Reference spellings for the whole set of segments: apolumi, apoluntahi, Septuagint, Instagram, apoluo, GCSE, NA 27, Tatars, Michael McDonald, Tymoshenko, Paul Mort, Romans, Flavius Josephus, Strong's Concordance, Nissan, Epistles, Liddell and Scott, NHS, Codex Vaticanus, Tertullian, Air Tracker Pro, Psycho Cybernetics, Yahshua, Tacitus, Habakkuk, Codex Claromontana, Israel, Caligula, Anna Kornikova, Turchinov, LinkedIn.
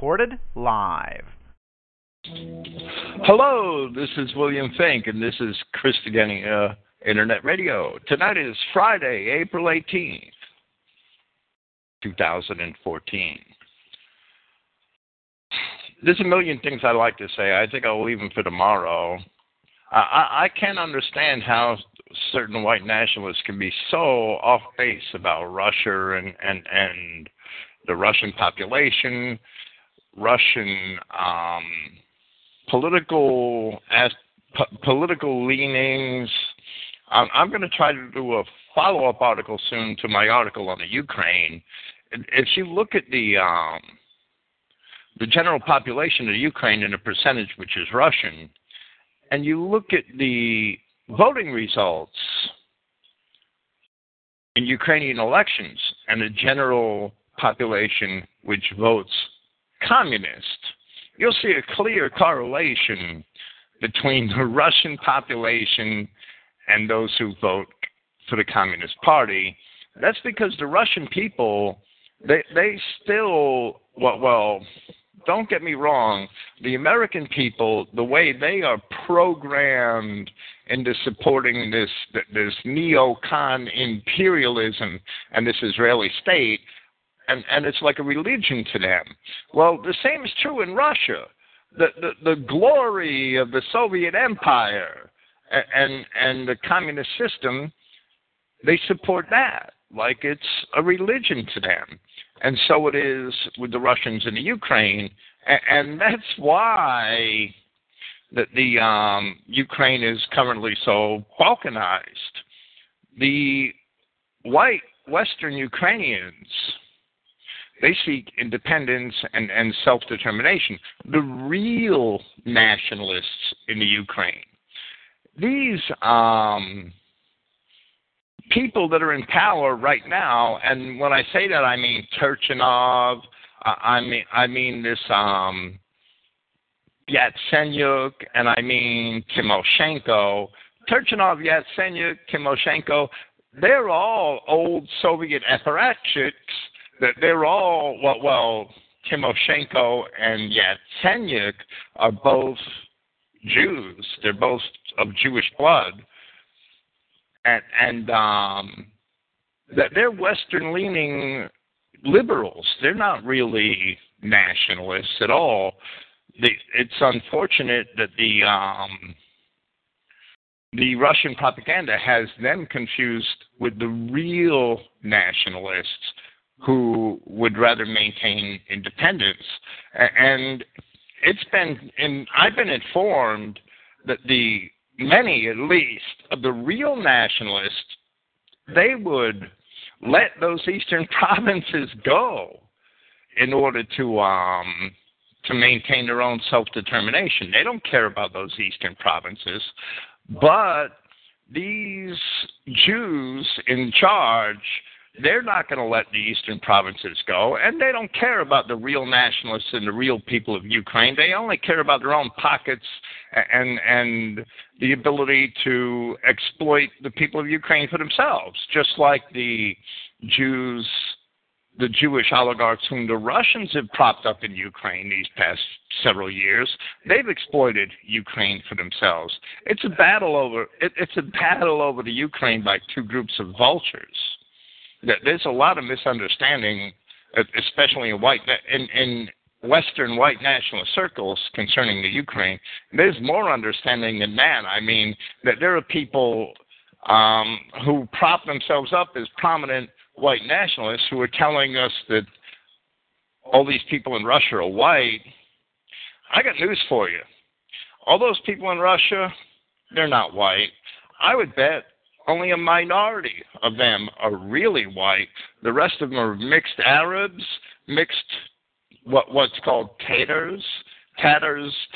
recorded live. Hello, this is William Fink, and this is Christogania Internet Radio. Tonight is Friday, April 18th, 2014. There's a million things I'd like to say. I think I'll leave them for tomorrow. I can't understand how certain white nationalists can be so off base about Russia and the Russian population, Russian political leanings. I'm going to try to do a follow-up article soon to my article on the Ukraine. If you look at the general population of Ukraine and the percentage which is Russian, and you look at the voting results in Ukrainian elections and the general population which votes communist, you'll see a clear correlation between the Russian population and those who vote for the Communist Party. That's because the Russian people, they still, well, don't get me wrong, the American people, the way they are programmed into supporting this neocon imperialism and this Israeli state, and it's like a religion to them. Well, the same is true in Russia. The glory of the Soviet Empire and the communist system, they support that like it's a religion to them. And so it is with the Russians in the Ukraine. And that's why the Ukraine is currently so balkanized. The white Western Ukrainians, they seek independence and self-determination. The real nationalists in the Ukraine, these people that are in power right now, and when I say that, I mean Turchinov, I mean this Yatsenyuk, and I mean Tymoshenko. Turchinov, Yatsenyuk, Tymoshenko, they're all old Soviet apparatchiks. That they're all, well, Tymoshenko and Yatsenyuk are both Jews. They're both of Jewish blood. And they're Western-leaning liberals. They're not really nationalists at all. It's unfortunate that the Russian propaganda has them confused with the real nationalists who would rather maintain independence. And I've been informed that many, at least, of the real nationalists, they would let those eastern provinces go in order to maintain their own self-determination. They don't care about those eastern provinces. But these Jews in charge, they're not going to let the eastern provinces go, and they don't care about the real nationalists and the real people of Ukraine. They only care about their own pockets and the ability to exploit the people of Ukraine for themselves, just like the Jews, the Jewish oligarchs whom the Russians have propped up in Ukraine these past several years. They've exploited Ukraine for themselves. It's a battle over the Ukraine by two groups of vultures. There's a lot of misunderstanding, especially in Western white nationalist circles concerning the Ukraine. There's more understanding than that. I mean, that there are people who prop themselves up as prominent white nationalists who are telling us that all these people in Russia are white. I got news for you. All those people in Russia, they're not white. I would bet only a minority of them are really white. The rest of them are mixed Arabs, mixed what's called Tatars,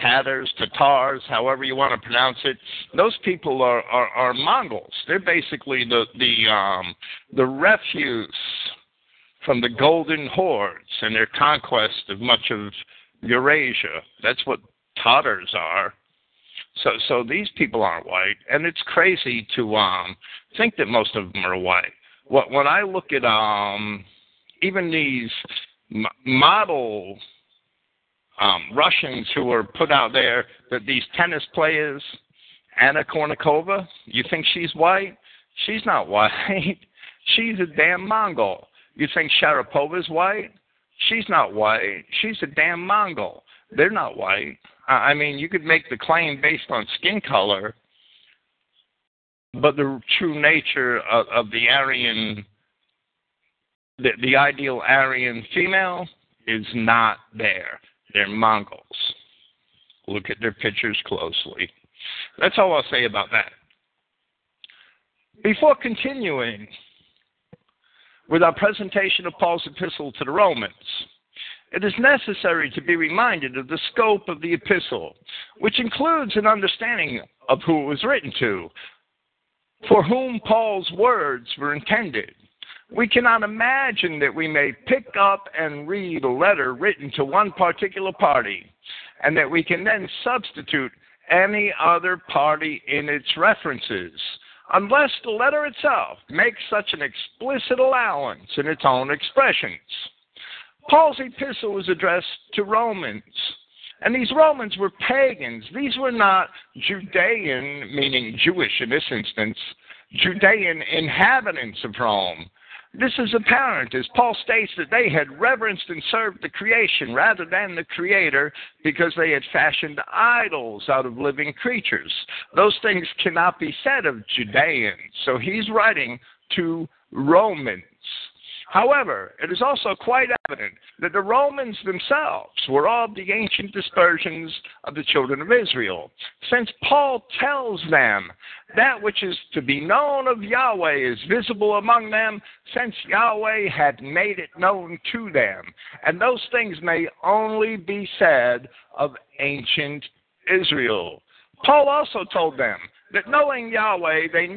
however you want to pronounce it. Those people are Mongols. They're basically the refuse from the Golden Hordes and their conquest of much of Eurasia. That's what Tatars are. So these people aren't white, and it's crazy to think that most of them are white. When I look at even these model Russians who were put out there, that these tennis players, Anna Kornikova, you think she's white? She's not white. She's a damn Mongol. You think Sharapova's white? She's not white. She's a damn Mongol. They're not white. I mean, you could make the claim based on skin color, but the true nature of the Aryan, the ideal Aryan female is not there. They're Mongols. Look at their pictures closely. That's all I'll say about that. Before continuing with our presentation of Paul's epistle to the Romans, it is necessary to be reminded of the scope of the epistle, which includes an understanding of who it was written to, for whom Paul's words were intended. We cannot imagine that we may pick up and read a letter written to one particular party, and that we can then substitute any other party in its references, unless the letter itself makes such an explicit allowance in its own expressions. Paul's epistle was addressed to Romans, and these Romans were pagans. These were not Judean, meaning Jewish in this instance, Judean inhabitants of Rome. This is apparent, as Paul states that they had reverenced and served the creation rather than the Creator, because they had fashioned idols out of living creatures. Those things cannot be said of Judeans, so he's writing to Romans. However, it is also quite evident that the Romans themselves were of the ancient dispersions of the children of Israel, since Paul tells them that which is to be known of Yahweh is visible among them, since Yahweh had made it known to them. And those things may only be said of ancient Israel. Paul also told them that knowing Yahweh, they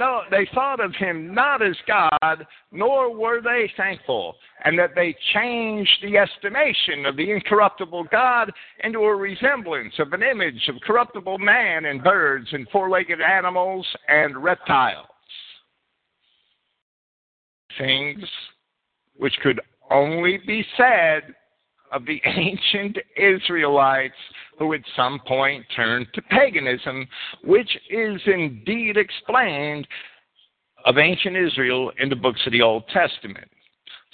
thought of him not as God, nor were they thankful, and that they changed the estimation of the incorruptible God into a resemblance of an image of corruptible man and birds and four-legged animals and reptiles, things which could only be said of the ancient Israelites, who at some point turned to paganism, which is indeed explained of ancient Israel in the books of the Old Testament.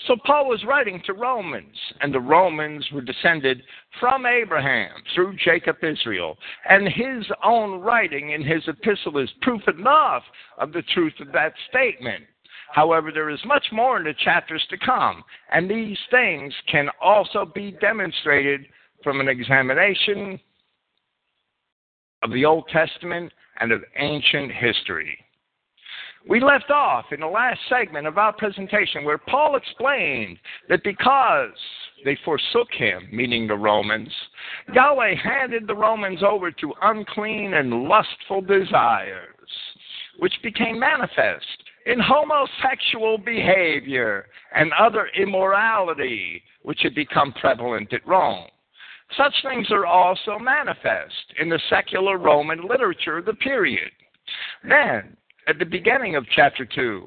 So Paul was writing to Romans, and the Romans were descended from Abraham through Jacob, Israel, and his own writing in his epistle is proof enough of the truth of that statement. However, there is much more in the chapters to come, and these things can also be demonstrated from an examination of the Old Testament and of ancient history. We left off in the last segment of our presentation where Paul explained that because they forsook him, meaning the Romans, Yahweh handed the Romans over to unclean and lustful desires, which became manifest in homosexual behavior and other immorality, which had become prevalent at Rome. Such things are also manifest in the secular Roman literature of the period. Then, at the beginning of chapter 2,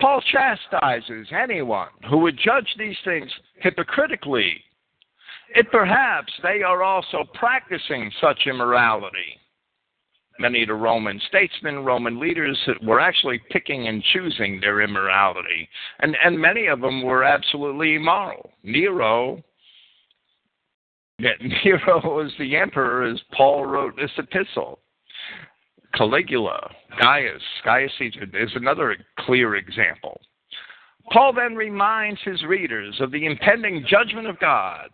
Paul chastises anyone who would judge these things hypocritically, if perhaps they are also practicing such immorality. Many of the Roman statesmen, Roman leaders, were actually picking and choosing their immorality. And many of them were absolutely immoral. Nero was the emperor as Paul wrote this epistle. Caligula, Gaius Caesar is another clear example. Paul then reminds his readers of the impending judgment of God,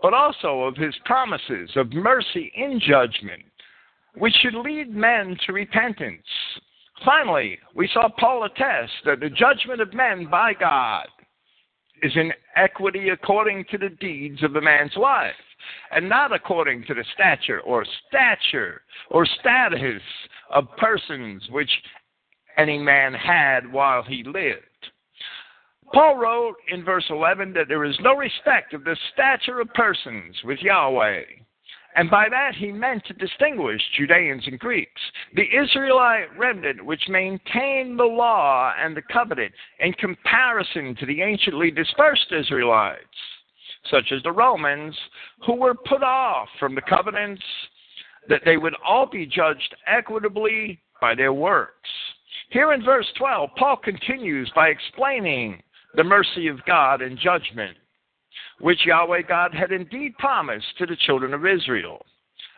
but also of his promises of mercy in judgment, which should lead men to repentance. Finally, we saw Paul attest that the judgment of men by God is in equity according to the deeds of a man's life, and not according to the stature or status of persons which any man had while he lived. Paul wrote in verse 11 that there is no respect of the stature of persons with Yahweh. And by that he meant to distinguish Judeans and Greeks, the Israelite remnant which maintained the law and the covenant in comparison to the anciently dispersed Israelites. such as the Romans, who were put off from the covenants, that they would all be judged equitably by their works. Here in verse 12, Paul continues by explaining the mercy of God and judgment, which Yahweh God had indeed promised to the children of Israel,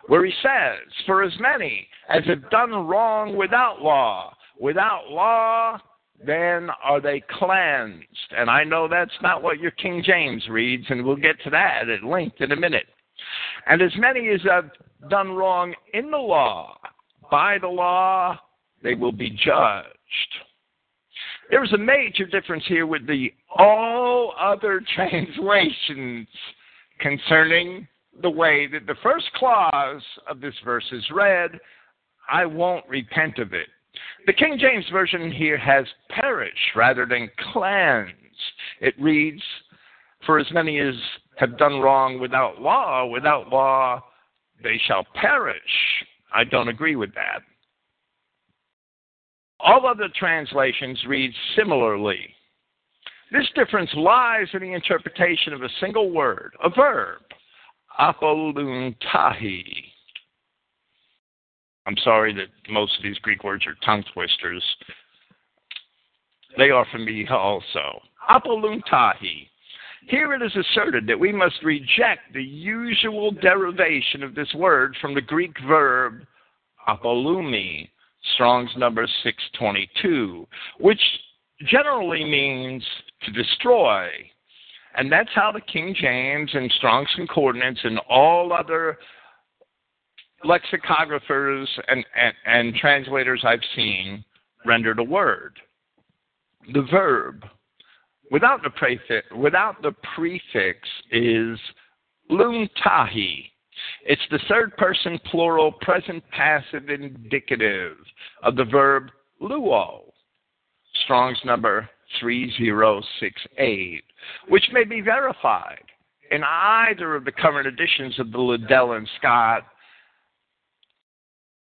where he says, "For as many as have done wrong without law, then are they cleansed." And I know that's not what your King James reads, and we'll get to that at length in a minute. "And as many as have done wrong in the law, by the law, they will be judged." There's a major difference here with the all other translations concerning the way that the first clause of this verse is read, "I won't repent of it." The King James Version here has "perish" rather than "cleanse." It reads, "For as many as have done wrong without law, they shall perish." I don't agree with that. All other translations read similarly. This difference lies in the interpretation of a single word, a verb, apoluntahi. I'm sorry that most of these Greek words are tongue twisters. They are for me also. Apoluntahi. Here it is asserted that we must reject the usual derivation of this word from the Greek verb apolumi, Strong's number 622, which generally means to destroy. And that's how the King James and Strong's Concordance and all other lexicographers and translators I've seen render the word, the verb, without the prefix is luntahi. It's the third person plural present passive indicative of the verb luo, Strong's number 3068, which may be verified in either of the current editions of the Liddell and Scott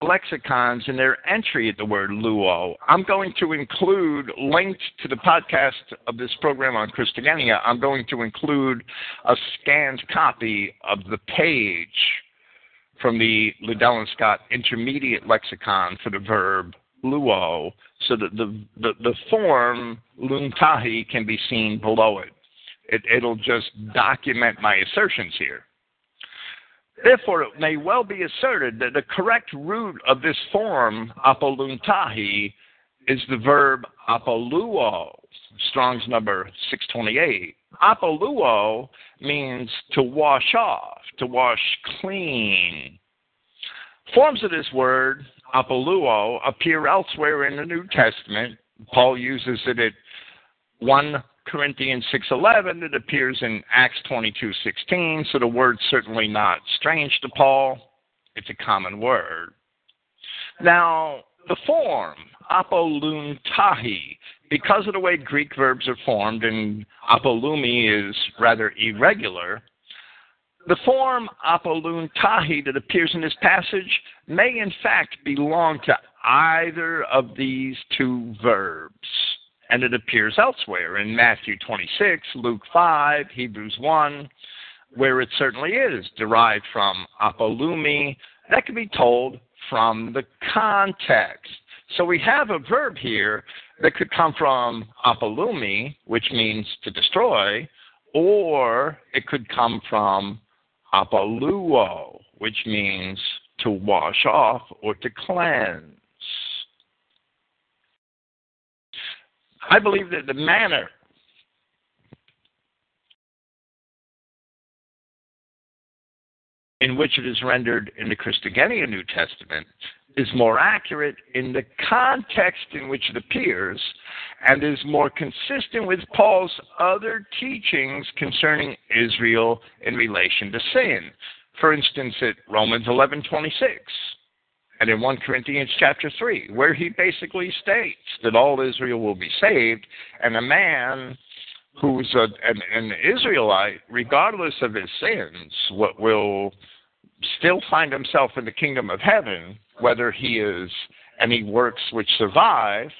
lexicons in their entry at the word luo. I'm going to include, linked to the podcast of this program on Christogania, I'm going to include a scanned copy of the page from the Liddell and Scott intermediate lexicon for the verb luo, so that the form luntahi can be seen below it. It'll just document my assertions here. Therefore, it may well be asserted that the correct root of this form, apoluntahi, is the verb apoluo, Strong's number 628. Apoluo means to wash off, to wash clean. Forms of this word, apoluo, appear elsewhere in the New Testament. Paul uses it at 1 Corinthians 6:11, it appears in Acts 22:16, so the word's certainly not strange to Paul. It's a common word. Now, the form, apoluntahi, because of the way Greek verbs are formed, and apolumi is rather irregular, the form apoluntahi that appears in this passage may in fact belong to either of these two verbs. And it appears elsewhere in Matthew 26, Luke 5, Hebrews 1, where it certainly is derived from apolumi. That can be told from the context. So we have a verb here that could come from apolumi, which means to destroy, or it could come from apoluo, which means to wash off or to cleanse. I believe that the manner in which it is rendered in the Christogenia New Testament is more accurate in the context in which it appears and is more consistent with Paul's other teachings concerning Israel in relation to sin. For instance, at Romans 11:26. And in 1 Corinthians chapter 3, where he basically states that all Israel will be saved, and a man who is an Israelite, regardless of his sins, will still find himself in the kingdom of heaven, whether he is any works which survive,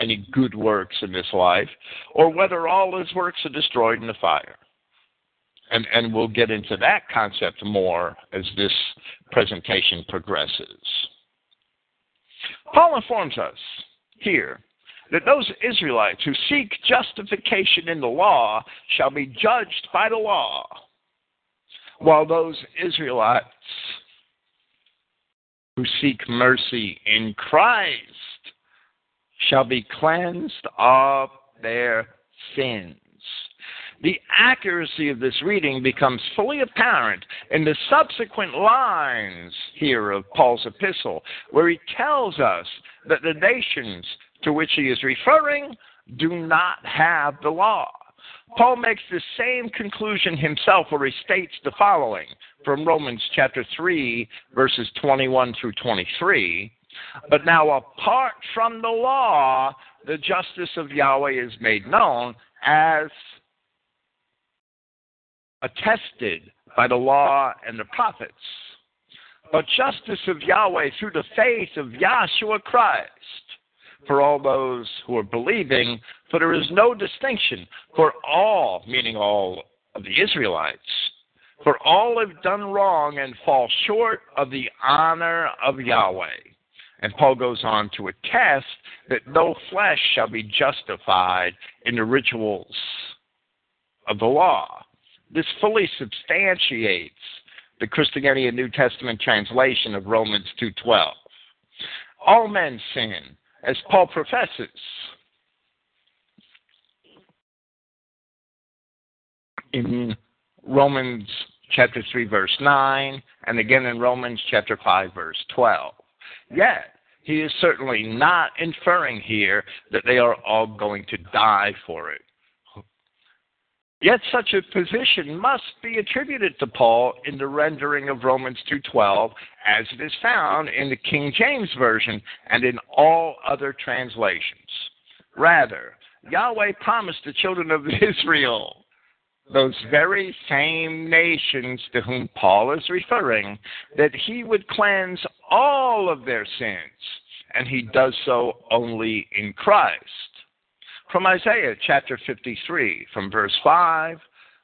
any good works in this life, or whether all his works are destroyed in the fire. And we'll get into that concept more as this presentation progresses. Paul informs us here that those Israelites who seek justification in the law shall be judged by the law, while those Israelites who seek mercy in Christ shall be cleansed of their sins. The accuracy of this reading becomes fully apparent in the subsequent lines here of Paul's epistle, where he tells us that the nations to which he is referring do not have the law. Paul makes the same conclusion himself, where he states the following from Romans chapter 3, verses 21 through 23. But now apart from the law, the justice of Yahweh is made known as attested by the law and the prophets. But justice of Yahweh through the faith of Yahshua Christ for all those who are believing, for there is no distinction, for all, meaning all of the Israelites, for all have done wrong and fall short of the honor of Yahweh. And Paul goes on to attest that no flesh shall be justified in the rituals of the law. This fully substantiates the Christogania New Testament translation of Romans 2:12. All men sin, as Paul professes. In Romans chapter 3, verse 9, and again in Romans chapter 5, verse 12. Yet, he is certainly not inferring here that they are all going to die for it. Yet such a position must be attributed to Paul in the rendering of Romans 2:12, as it is found in the King James Version and in all other translations. Rather, Yahweh promised the children of Israel, those very same nations to whom Paul is referring, that he would cleanse all of their sins, and he does so only in Christ. From Isaiah chapter 53, from verse 5,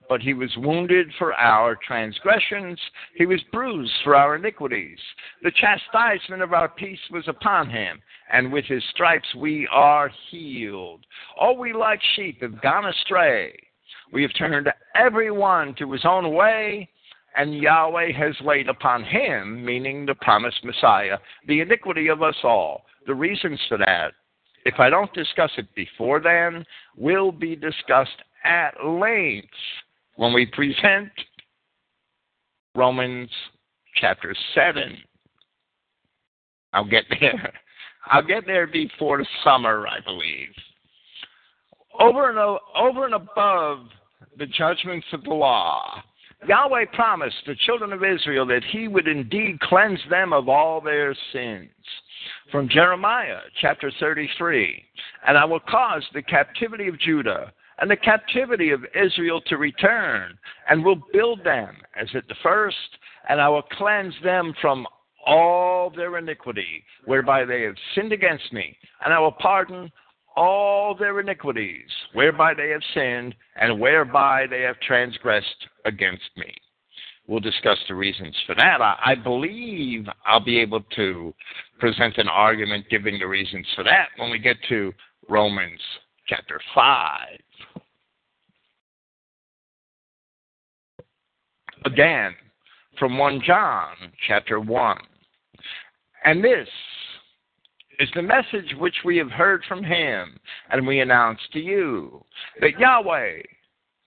but he was wounded for our transgressions, he was bruised for our iniquities. The chastisement of our peace was upon him, and with his stripes we are healed. All we like sheep have gone astray. We have turned everyone to his own way, and Yahweh has laid upon him, meaning the promised Messiah, the iniquity of us all. The reasons for that, if I don't discuss it before then, will be discussed at length when we present Romans chapter 7. I'll get there. I'll get there before the summer, I believe. Over and above the judgments of the law, Yahweh promised the children of Israel that he would indeed cleanse them of all their sins. From Jeremiah chapter 33, and I will cause the captivity of Judah and the captivity of Israel to return, and will build them as at the first, and I will cleanse them from all their iniquity, whereby they have sinned against me, and I will pardon all their iniquities, whereby they have sinned, and whereby they have transgressed against me. We'll discuss the reasons for that. I believe I'll be able to present an argument giving the reasons for that when we get to Romans chapter 5. Again, from 1 John chapter 1. And this is the message which we have heard from him, and we announce to you, that Yahweh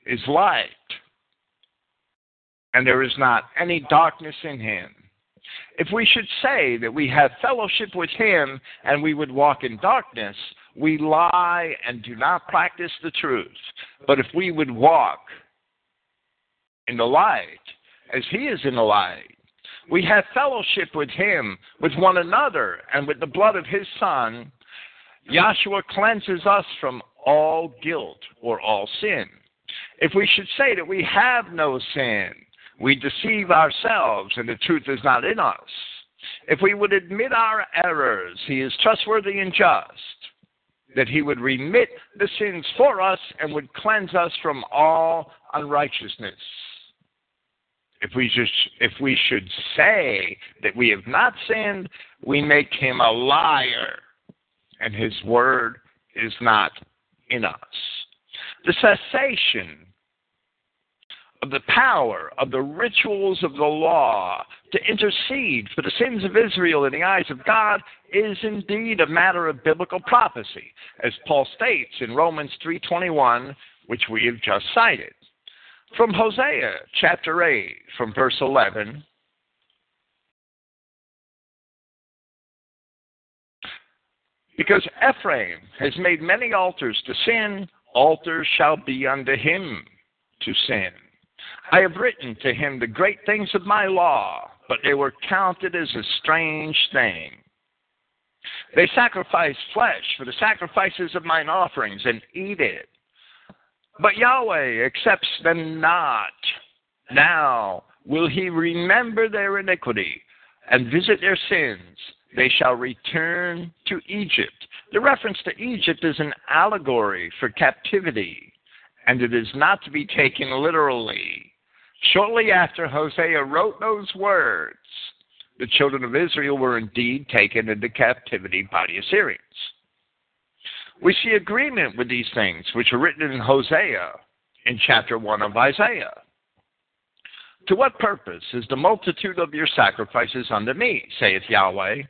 is light, and there is not any darkness in him. If we should say that we have fellowship with him and we would walk in darkness, we lie and do not practice the truth. But if we would walk in the light, as he is in the light, we have fellowship with him, with one another, and with the blood of his Son. Yahshua cleanses us from all guilt or all sin. If we should say that we have no sin, we deceive ourselves, and the truth is not in us. If we would admit our errors, he is trustworthy and just, that he would remit the sins for us and would cleanse us from all unrighteousness. If we should say that we have not sinned, we make him a liar, and his word is not in us. The cessation of the power of the rituals of the law to intercede for the sins of Israel in the eyes of God is indeed a matter of biblical prophecy, as Paul states in Romans 3:21, which we have just cited. From Hosea chapter 8, from verse 11, because Ephraim has made many altars to sin, altars shall be unto him to sin. I have written to him the great things of my law, but they were counted as a strange thing. They sacrifice flesh for the sacrifices of mine offerings and eat it. But Yahweh accepts them not. Now will he remember their iniquity and visit their sins. They shall return to Egypt. The reference to Egypt is an allegory for captivity, and it is not to be taken literally. Shortly after Hosea wrote those words, the children of Israel were indeed taken into captivity by the Assyrians. We see agreement with these things, which are written in Hosea in chapter 1 of Isaiah. To what purpose is the multitude of your sacrifices unto me, saith Yahweh?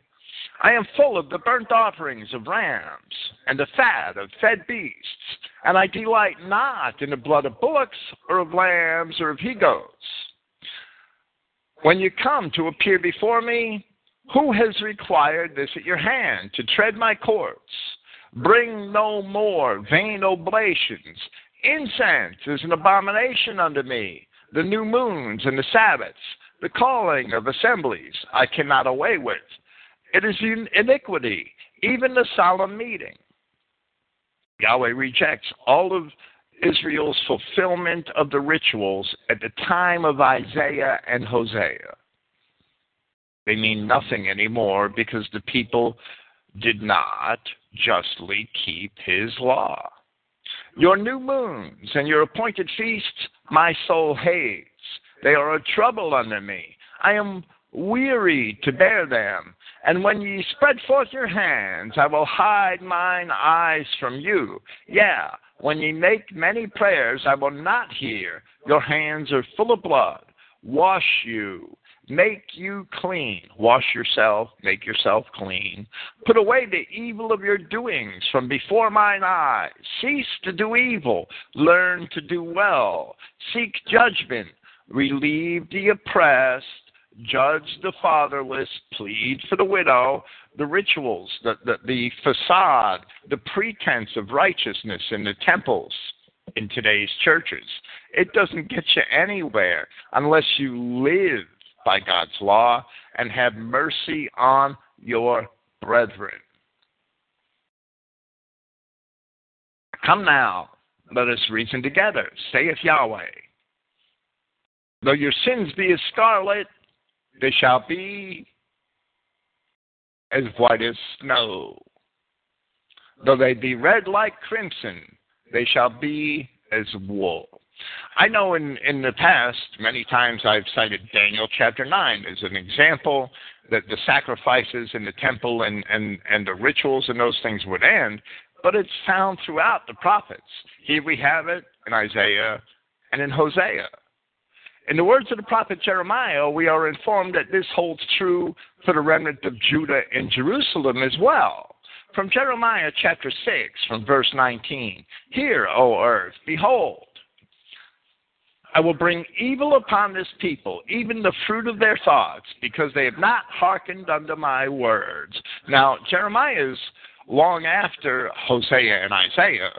I am full of the burnt offerings of rams, and the fat of fed beasts, and I delight not in the blood of bullocks, or of lambs, or of he goats. When you come to appear before me, who has required this at your hand, to tread my courts? Bring no more vain oblations. Incense is an abomination unto me. The new moons and the Sabbaths, the calling of assemblies, I cannot away with. It is iniquity, even the solemn meeting. Yahweh rejects all of Israel's fulfillment of the rituals at the time of Isaiah and Hosea. They mean nothing anymore because the people did not justly keep his law. Your new moons and your appointed feasts my soul hates. They are a trouble unto me. I am weary to bear them. And when ye spread forth your hands, I will hide mine eyes from you. Yea, when ye make many prayers, I will not hear. Your hands are full of blood. Wash you. Make you clean. Wash yourself, make yourself clean. Put away the evil of your doings from before mine eyes. Cease to do evil. Learn to do well. Seek judgment. Relieve the oppressed. Judge the fatherless. Plead for the widow. The rituals, the facade, the pretense of righteousness in the temples in today's churches. It doesn't get you anywhere unless you live by God's law, and have mercy on your brethren. Come now, let us reason together, saith Yahweh. Though your sins be as scarlet, they shall be as white as snow. Though they be red like crimson, they shall be as wool. I know in the past, many times I've cited Daniel chapter 9 as an example that the sacrifices in the temple and the rituals and those things would end, but it's found throughout the prophets. Here we have it in Isaiah and in Hosea. In the words of the prophet Jeremiah, we are informed that this holds true for the remnant of Judah and Jerusalem as well. From Jeremiah chapter 6, from verse 19, Hear, O earth, behold, I will bring evil upon this people, even the fruit of their thoughts, because they have not hearkened unto my words. Now, Jeremiah is long after Hosea and Isaiah.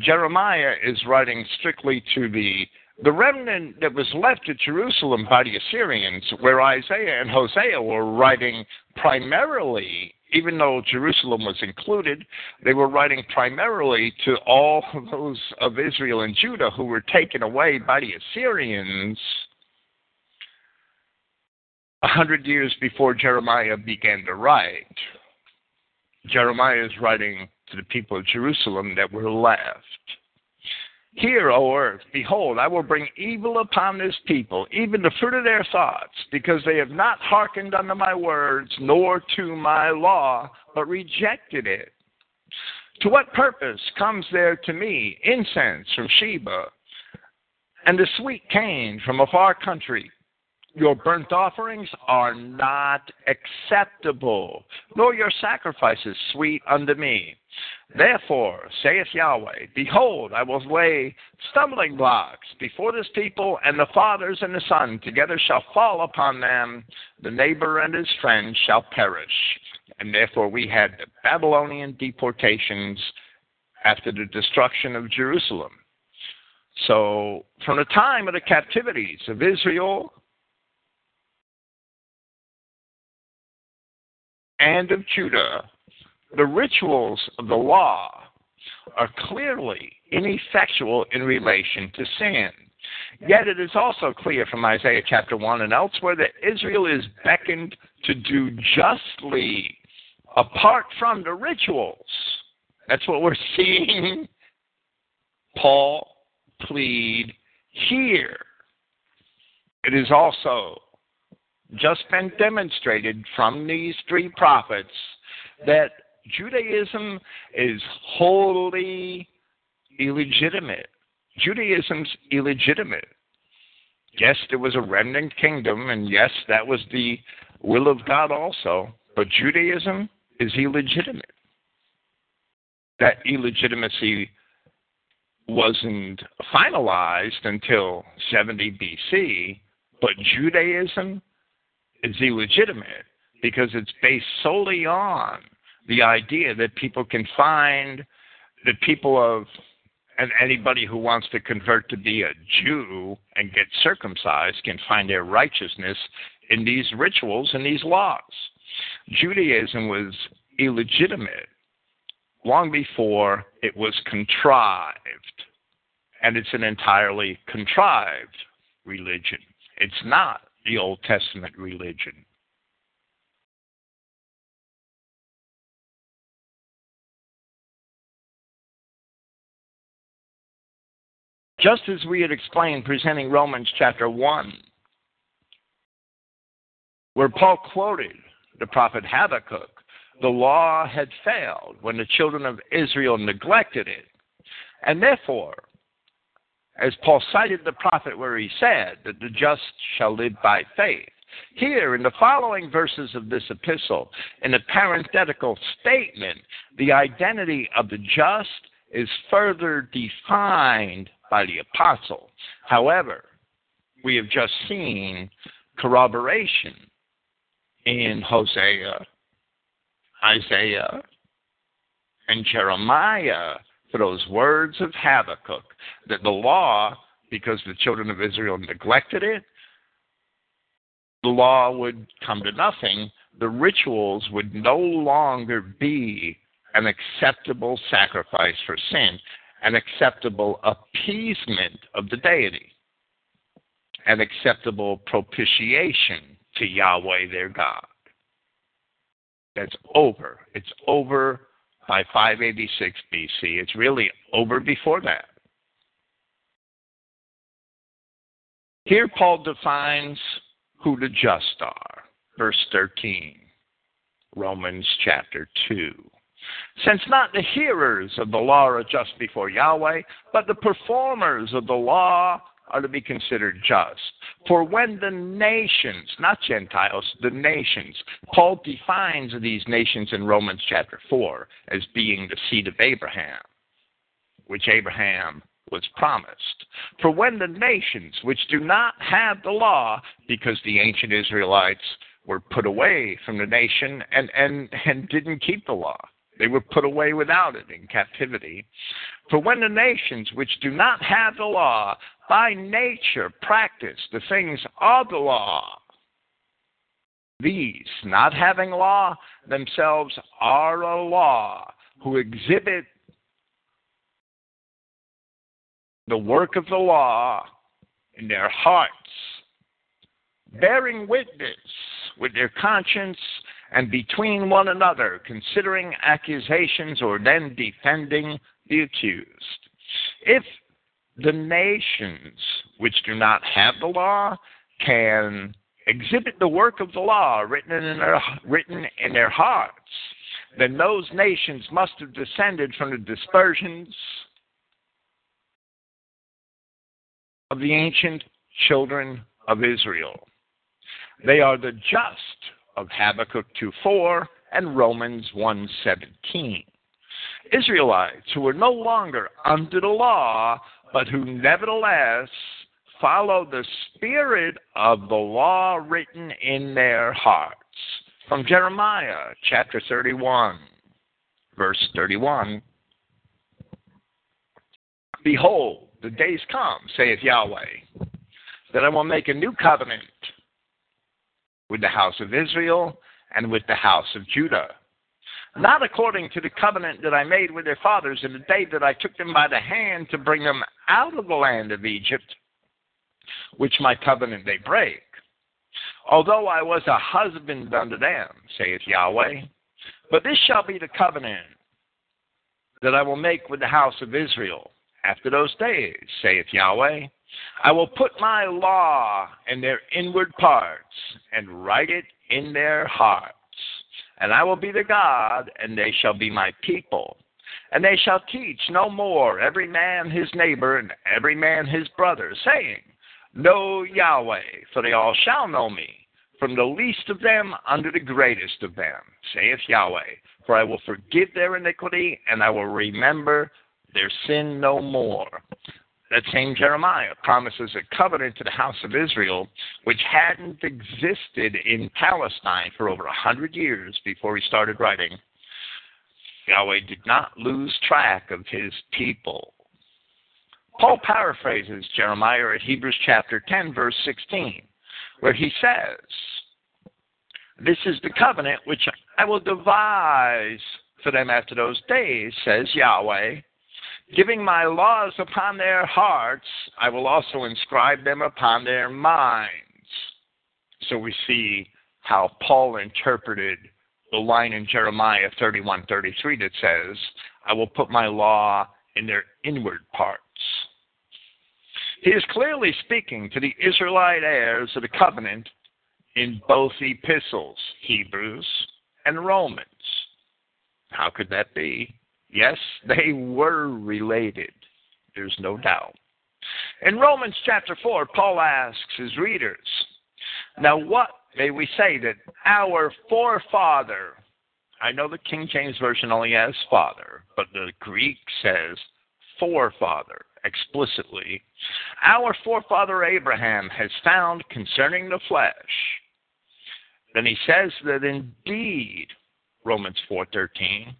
Jeremiah is writing strictly to the remnant that was left at Jerusalem by the Assyrians, where Isaiah and Hosea were writing primarily, even though Jerusalem was included, they were writing primarily to all those of Israel and Judah who were taken away by the Assyrians 100 years before Jeremiah began to write. Jeremiah is writing to the people of Jerusalem that were left. Hear, O earth, behold, I will bring evil upon this people, even the fruit of their thoughts, because they have not hearkened unto my words, nor to my law, but rejected it. To what purpose comes there to me incense from Sheba, and the sweet cane from a far country? Your burnt offerings are not acceptable, nor your sacrifices sweet unto me. Therefore, saith Yahweh, behold, I will lay stumbling blocks before this people, and the fathers and the son together shall fall upon them. The neighbor and his friend shall perish. And therefore we had the Babylonian deportations after the destruction of Jerusalem. So, from the time of the captivities of Israel and of Judah, the rituals of the law are clearly ineffectual in relation to sin. Yet it is also clear from Isaiah chapter 1 and elsewhere that Israel is beckoned to do justly apart from the rituals. That's what we're seeing Paul plead here. It is also just been demonstrated from these three prophets that Judaism is wholly illegitimate. Judaism's illegitimate. Yes, there was a remnant kingdom, and yes, that was the will of God also, but Judaism is illegitimate. That illegitimacy wasn't finalized until 70 BC, but Judaism is illegitimate because it's based solely on the idea that people can find the people of, and anybody who wants to convert to be a Jew and get circumcised can find their righteousness in these rituals and these laws. Judaism was illegitimate long before it was contrived, and it's an entirely contrived religion. It's not the Old Testament religion. Just as we had explained presenting Romans chapter 1, where Paul quoted the prophet Habakkuk, the law had failed when the children of Israel neglected it. And therefore, as Paul cited the prophet where he said that the just shall live by faith, here in the following verses of this epistle, in a parenthetical statement, the identity of the just is further defined by the apostle. However, we have just seen corroboration in Hosea, Isaiah, and Jeremiah for those words of Habakkuk, that the law, because the children of Israel neglected it, the law would come to nothing. The rituals would no longer be an acceptable sacrifice for sin, an acceptable appeasement of the deity, an acceptable propitiation to Yahweh their God. That's over. It's over by 586 BC. It's really over before that. Here Paul defines who the just are. Verse 13, Romans chapter 2. Since not the hearers of the law are just before Yahweh, but the performers of the law are to be considered just. For when the nations, not Gentiles, the nations, Paul defines these nations in Romans chapter 4 as being the seed of Abraham, which Abraham was promised. For when the nations, which do not have the law, because the ancient Israelites were put away from the nation and didn't keep the law. They were put away without it in captivity. For when the nations which do not have the law by nature practice the things of the law, these, not having law, themselves are a law, who exhibit the work of the law in their hearts, bearing witness with their conscience and between one another, considering accusations or then defending the accused. If the nations which do not have the law can exhibit the work of the law written in their hearts, then those nations must have descended from the dispersions of the ancient children of Israel. They are the just of Habakkuk 2:4 and Romans 1:17. Israelites who were no longer under the law, but who nevertheless follow the spirit of the law written in their hearts. From Jeremiah chapter 31, verse 31. Behold, the days come, saith Yahweh, that I will make a new covenant with the house of Israel and with the house of Judah. Not according to the covenant that I made with their fathers in the day that I took them by the hand to bring them out of the land of Egypt, which my covenant they break. Although I was a husband unto them, saith Yahweh, but this shall be the covenant that I will make with the house of Israel after those days, saith Yahweh. I will put my law in their inward parts and write it in their hearts. And I will be their God, and they shall be my people. And they shall teach no more every man his neighbor and every man his brother, saying, Know Yahweh, for they all shall know me, from the least of them unto the greatest of them, saith Yahweh. For I will forgive their iniquity, and I will remember their sin no more. That same Jeremiah promises a covenant to the house of Israel, which hadn't existed in Palestine for over 100 years before he started writing. Yahweh did not lose track of his people. Paul paraphrases Jeremiah at Hebrews chapter 10, verse 16, where he says, This is the covenant which I will devise for them after those days, says Yahweh. Giving my laws upon their hearts, I will also inscribe them upon their minds. So we see how Paul interpreted the line in Jeremiah 31:33 that says, I will put my law in their inward parts. He is clearly speaking to the Israelite heirs of the covenant in both epistles, Hebrews and Romans. How could that be? Yes, they were related. There's no doubt. In Romans chapter 4, Paul asks his readers, Now what may we say that our forefather, I know the King James Version only has father, but the Greek says forefather explicitly, our forefather Abraham has found concerning the flesh. Then he says that indeed, Romans 4:13,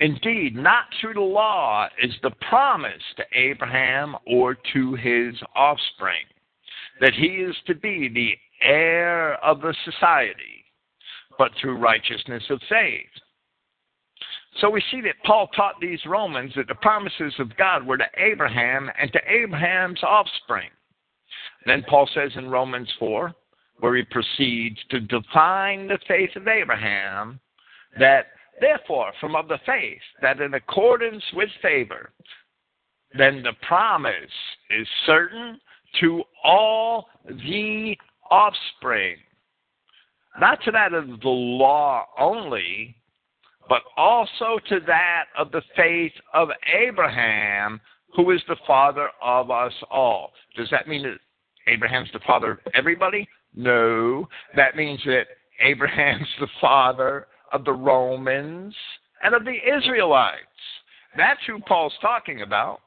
Indeed, not through the law is the promise to Abraham or to his offspring, that he is to be the heir of the society, but through righteousness of faith. So we see that Paul taught these Romans that the promises of God were to Abraham and to Abraham's offspring. Then Paul says in Romans 4, where he proceeds to define the faith of Abraham, that Therefore, from of the faith, that in accordance with favor, then the promise is certain to all the offspring. Not to that of the law only, but also to that of the faith of Abraham, who is the father of us all. Does that mean that Abraham's the father of everybody? No. That means that Abraham's the father of the Romans, and of the Israelites. That's who Paul's talking about.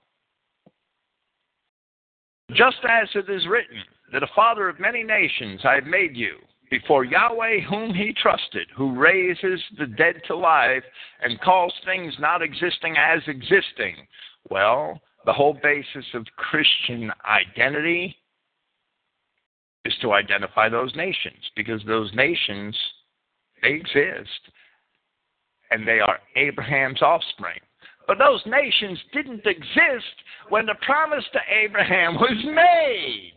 Just as it is written, that a father of many nations I have made you, before Yahweh whom he trusted, who raises the dead to life, and calls things not existing as existing. Well, the whole basis of Christian identity is to identify those nations, because those nations, they exist, and they are Abraham's offspring. But those nations didn't exist when the promise to Abraham was made.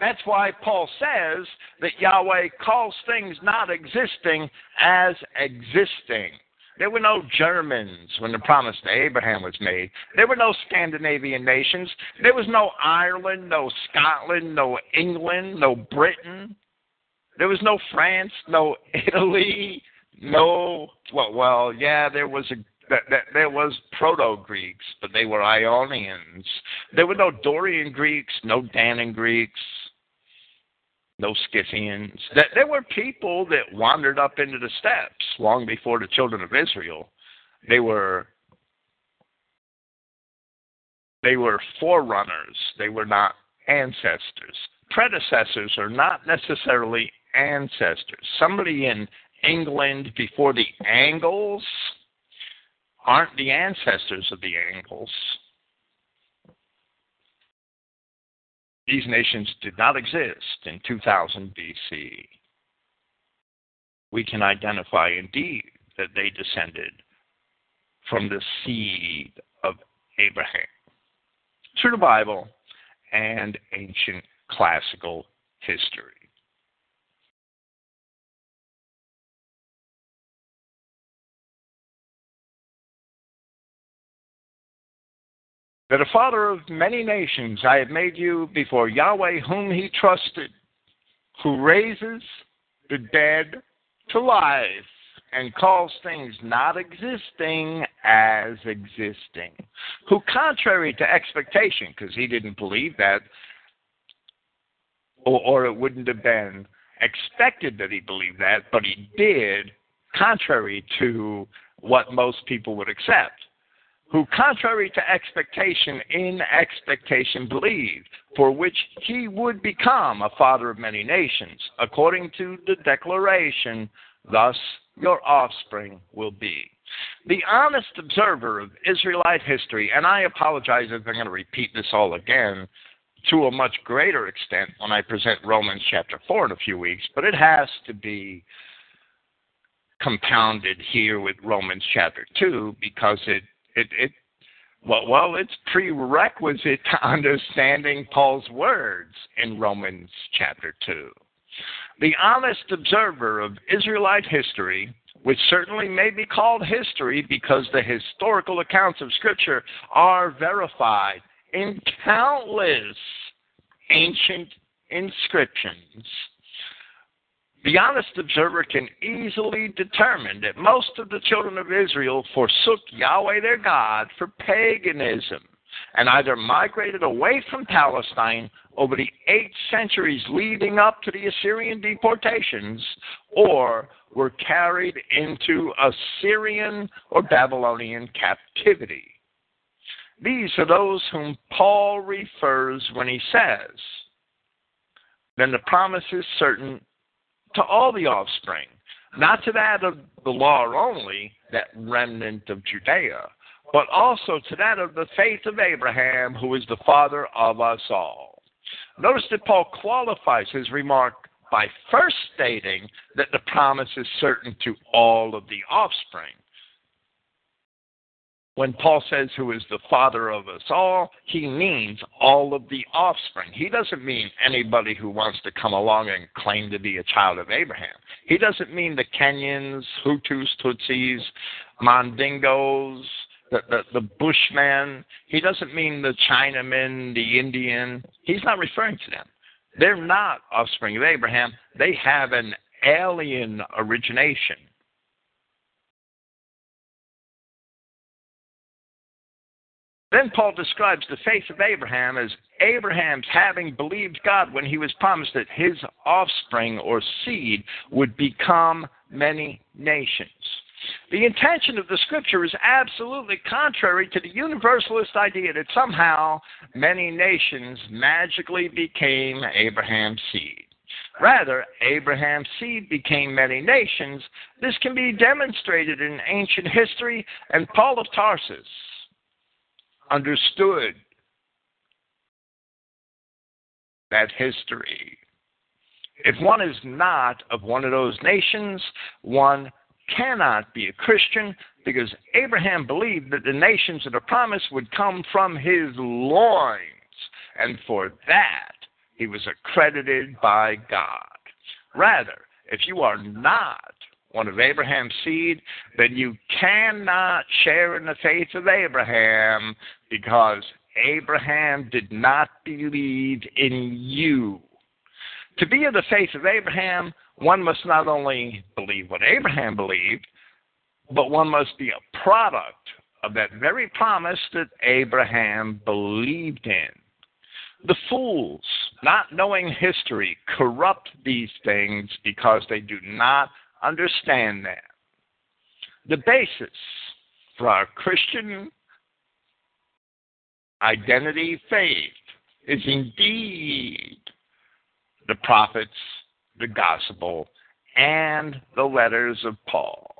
That's why Paul says that Yahweh calls things not existing as existing. There were no Germans when the promise to Abraham was made. There were no Scandinavian nations. There was no Ireland, no Scotland, no England, no Britain. There was no France, no Italy, no... Well, yeah, there was Proto-Greeks, but they were Ionians. There were no Dorian Greeks, no Danan Greeks, no Scythians. There were people that wandered up into the steppes long before the children of Israel. They were forerunners. They were not ancestors. Predecessors are not necessarily ancestors. Somebody in England before the Angles aren't the ancestors of the Angles. These nations did not exist in 2000 BC. We can identify indeed that they descended from the seed of Abraham. Through the Bible and ancient classical history. That a father of many nations I have made you before Yahweh whom he trusted, who raises the dead to life and calls things not existing as existing, who contrary to expectation, because he didn't believe that, or it wouldn't have been expected that he believed that, but he did, contrary to what most people would accept. Who contrary to expectation, in expectation believed, for which he would become a father of many nations, according to the declaration, thus your offspring will be. The honest observer of Israelite history, and I apologize if I'm going to repeat this all again to a much greater extent when I present Romans chapter 4 in a few weeks, but it has to be compounded here with Romans chapter 2 because it's prerequisite to understanding Paul's words in Romans chapter 2. The honest observer of Israelite history, which certainly may be called history because the historical accounts of Scripture are verified in countless ancient inscriptions, the honest observer can easily determine that most of the children of Israel forsook Yahweh their God for paganism and either migrated away from Palestine over the 8 centuries leading up to the Assyrian deportations or were carried into Assyrian or Babylonian captivity. These are those whom Paul refers when he says, then the promise is certain to all the offspring, not to that of the law only, that remnant of Judea, but also to that of the faith of Abraham, who is the father of us all. Notice that Paul qualifies his remark by first stating that the promise is certain to all of the offspring. When Paul says who is the father of us all, he means all of the offspring. He doesn't mean anybody who wants to come along and claim to be a child of Abraham. He doesn't mean the Kenyans, Hutus, Tutsis, Mandingos, the Bushmen. He doesn't mean the Chinaman, the Indian. He's not referring to them. They're not offspring of Abraham. They have an alien origination. Then Paul describes the faith of Abraham as Abraham's having believed God when he was promised that his offspring or seed would become many nations. The intention of the Scripture is absolutely contrary to the universalist idea that somehow many nations magically became Abraham's seed. Rather, Abraham's seed became many nations. This can be demonstrated in ancient history, and Paul of Tarsus understood that history. If one is not of one of those nations, one cannot be a Christian because Abraham believed that the nations of the promise would come from his loins, and for that he was accredited by God. Rather, if you are not one of Abraham's seed, then you cannot share in the faith of Abraham, because Abraham did not believe in you. To be of the faith of Abraham, one must not only believe what Abraham believed, but one must be a product of that very promise that Abraham believed in. The fools, not knowing history, corrupt these things because they do not understand that. The basis for our Christian identity faith is indeed the prophets, the gospel, and the letters of Paul.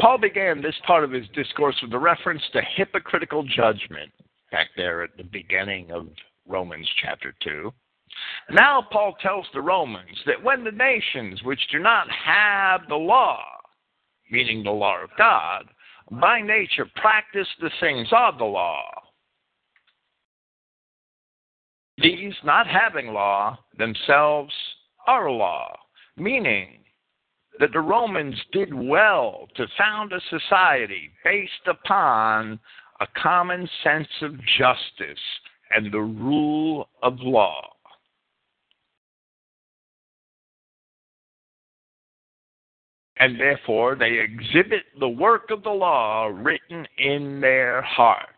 Paul began this part of his discourse with a reference to hypocritical judgment, back there at the beginning of Romans chapter 2. Now Paul tells the Romans that when the nations which do not have the law, meaning the law of God, by nature practice the things of the law, these, not having law, themselves are law, meaning that the Romans did well to found a society based upon a common sense of justice and the rule of law. And therefore, they exhibit the work of the law written in their hearts,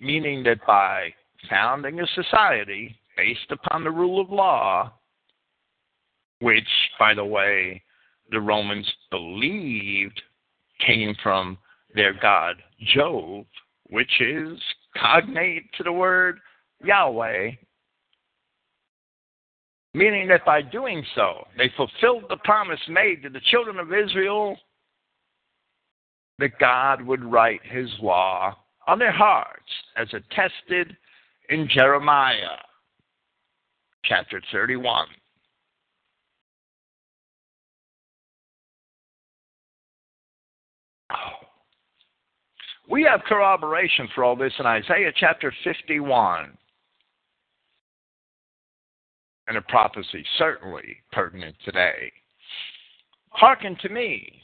meaning that by founding a society based upon the rule of law, which, by the way, the Romans believed came from their god Jove, which is cognate to the word Yahweh, meaning that by doing so, they fulfilled the promise made to the children of Israel that God would write his law on their hearts, as attested in Jeremiah chapter 31. We have corroboration for all this in Isaiah chapter 51, and a prophecy certainly pertinent today. Hearken to me,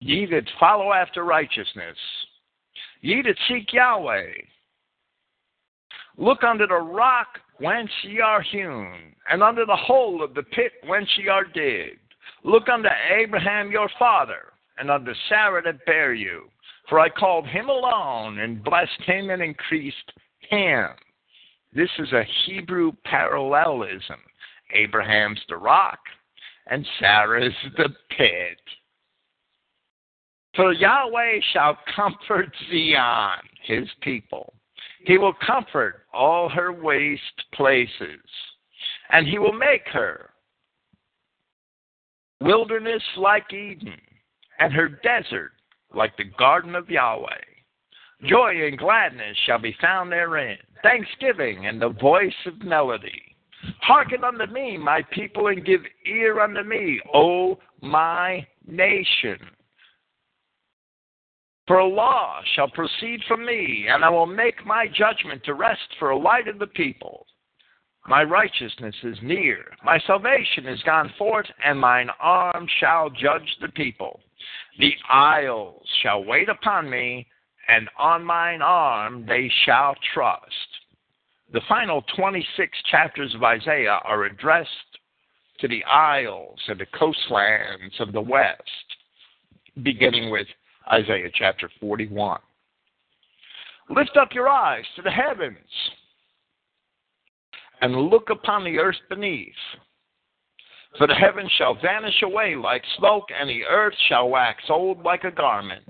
ye that follow after righteousness, ye that seek Yahweh. Look unto the rock whence ye are hewn, and unto the hole of the pit whence ye are digged. Look unto Abraham your father, and unto Sarah that bare you. For I called him alone, and blessed him, and increased him. This is a Hebrew parallelism. Abraham's the rock, and Sarah's the pit. For Yahweh shall comfort Zion, his people. He will comfort all her waste places, and he will make her wilderness like Eden, and her desert like the garden of Yahweh. Joy and gladness shall be found therein, thanksgiving and the voice of melody. Hearken unto me, my people, and give ear unto me, O my nation. For a law shall proceed from me, and I will make my judgment to rest for a light of the people. My righteousness is near, my salvation is gone forth, and mine arm shall judge the people. The isles shall wait upon me, and on mine arm they shall trust. The final 26 chapters of Isaiah are addressed to the isles and the coastlands of the west, beginning with Isaiah chapter 41. Lift up your eyes to the heavens, and look upon the earth beneath. For the heavens shall vanish away like smoke, and the earth shall wax old like a garment.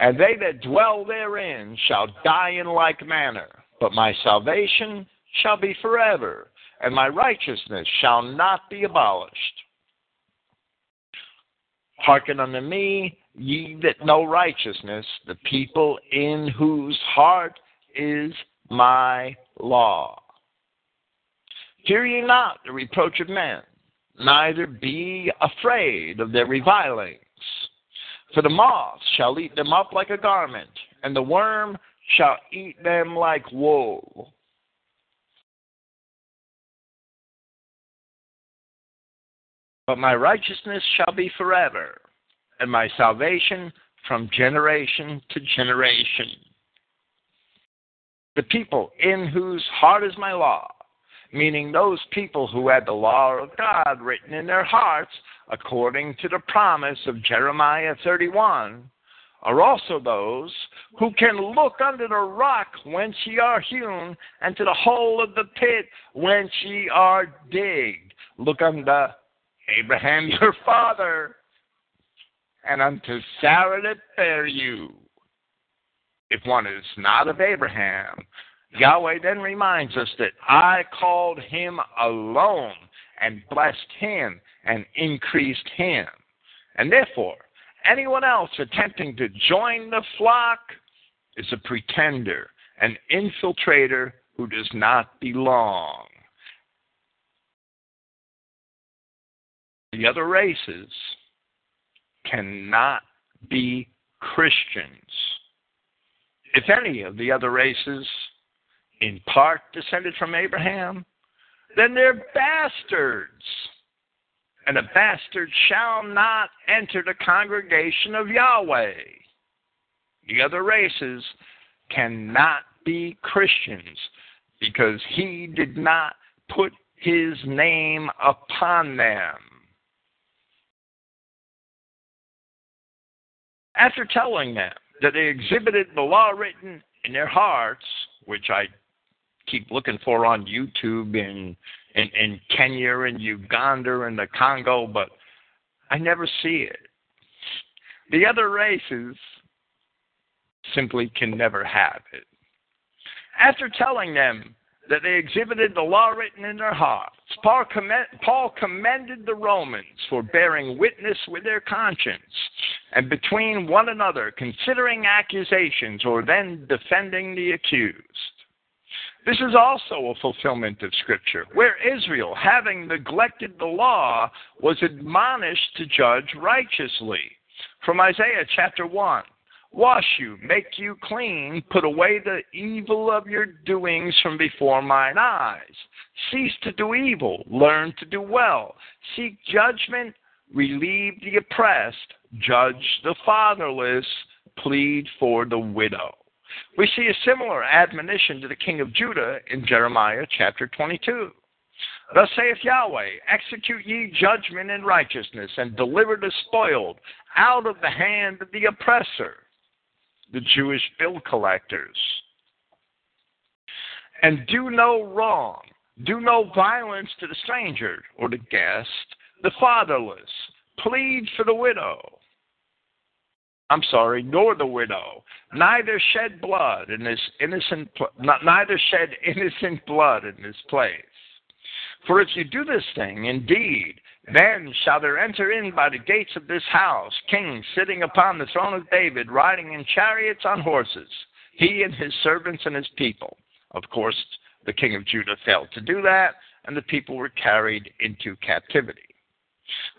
And they that dwell therein shall die in like manner. But my salvation shall be forever, and my righteousness shall not be abolished. Hearken unto me, ye that know righteousness, the people in whose heart is my law. Hear ye not the reproach of men, neither be afraid of their revilings. For the moth shall eat them up like a garment, and the worm shall eat them like wool. But my righteousness shall be forever, and my salvation from generation to generation. The people in whose heart is my law, meaning those people who had the law of God written in their hearts, according to the promise of Jeremiah 31, are also those who can look under the rock whence ye are hewn, and to the hole of the pit whence ye are digged. Look unto Abraham your father, and unto Sarah that bare you. If one is not of Abraham, Yahweh then reminds us that I called him alone, and blessed him, and increased him. And therefore, anyone else attempting to join the flock is a pretender, an infiltrator who does not belong. The other races cannot be Christians. If any of the other races in part descended from Abraham, then they're bastards. And a bastard shall not enter the congregation of Yahweh. The other races cannot be Christians because he did not put his name upon them. After telling them that they exhibited the law written in their hearts, which I keep looking for on YouTube in Kenya and Uganda and the Congo, but I never see it. The other races simply can never have it. After telling them that they exhibited the law written in their hearts, Paul commended the Romans for bearing witness with their conscience and between one another considering accusations or then defending the accused. This is also a fulfillment of Scripture, where Israel, having neglected the law, was admonished to judge righteously. From Isaiah chapter 1, wash you, make you clean, put away the evil of your doings from before mine eyes. Cease to do evil, learn to do well. Seek judgment, relieve the oppressed, judge the fatherless, plead for the widow. We see a similar admonition to the king of Judah in Jeremiah chapter 22. Thus saith Yahweh, execute ye judgment in righteousness, and deliver the spoiled out of the hand of the oppressor, the Jewish bill collectors. And do no wrong, do no violence to the stranger or the guest, the fatherless, plead for the widow. Nor the widow, neither shed innocent blood in this place. For if you do this thing, indeed, then shall there enter in by the gates of this house kings sitting upon the throne of David, riding in chariots on horses, he and his servants and his people. Of course, the king of Judah failed to do that, and the people were carried into captivity.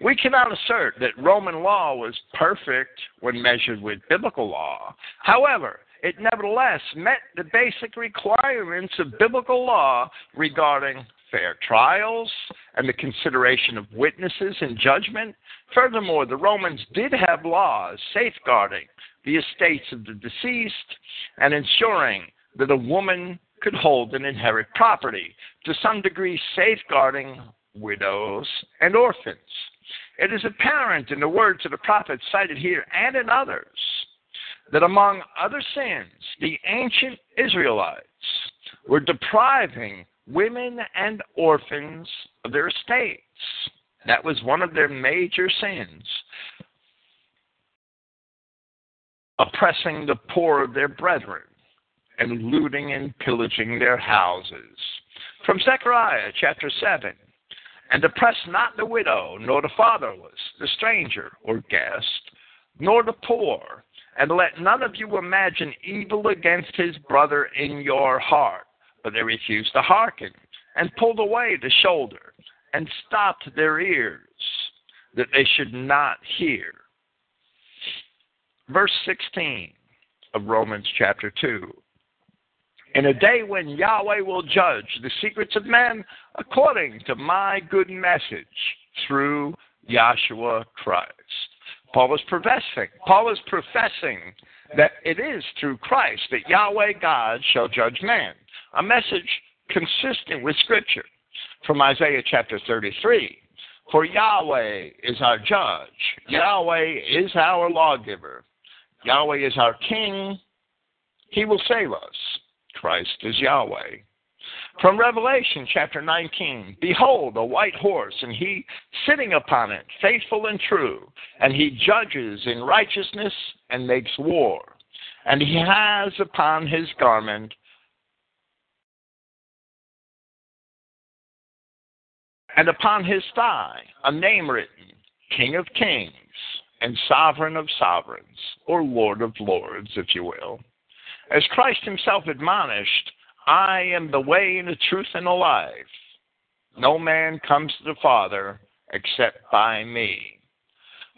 We cannot assert that Roman law was perfect when measured with biblical law. However, it nevertheless met the basic requirements of biblical law regarding fair trials and the consideration of witnesses in judgment. Furthermore, the Romans did have laws safeguarding the estates of the deceased and ensuring that a woman could hold and inherit property, to some degree safeguarding widows and orphans. It is apparent in the words of the prophets cited here and in others that among other sins, the ancient Israelites were depriving women and orphans of their estates. That was one of their major sins. Oppressing the poor of their brethren and looting and pillaging their houses. From Zechariah chapter 7, and oppress not the widow, nor the fatherless, the stranger or guest, nor the poor, and let none of you imagine evil against his brother in your heart. But they refused to hearken, and pulled away the shoulder, and stopped their ears, that they should not hear. Verse 16 of Romans chapter 2. In a day when Yahweh will judge the secrets of men according to my good message through Yahshua Christ. Paul is professing that it is through Christ that Yahweh God shall judge man. A message consistent with Scripture from Isaiah chapter 33. For Yahweh is our judge. Yahweh is our lawgiver. Yahweh is our king. He will save us. Christ is Yahweh. From Revelation chapter 19, behold, a white horse, and he sitting upon it, faithful and true, and he judges in righteousness and makes war. And he has upon his garment and upon his thigh a name written, King of Kings and Sovereign of Sovereigns, or Lord of Lords, if you will. As Christ himself admonished, I am the way, the truth, and the life. No man comes to the Father except by me.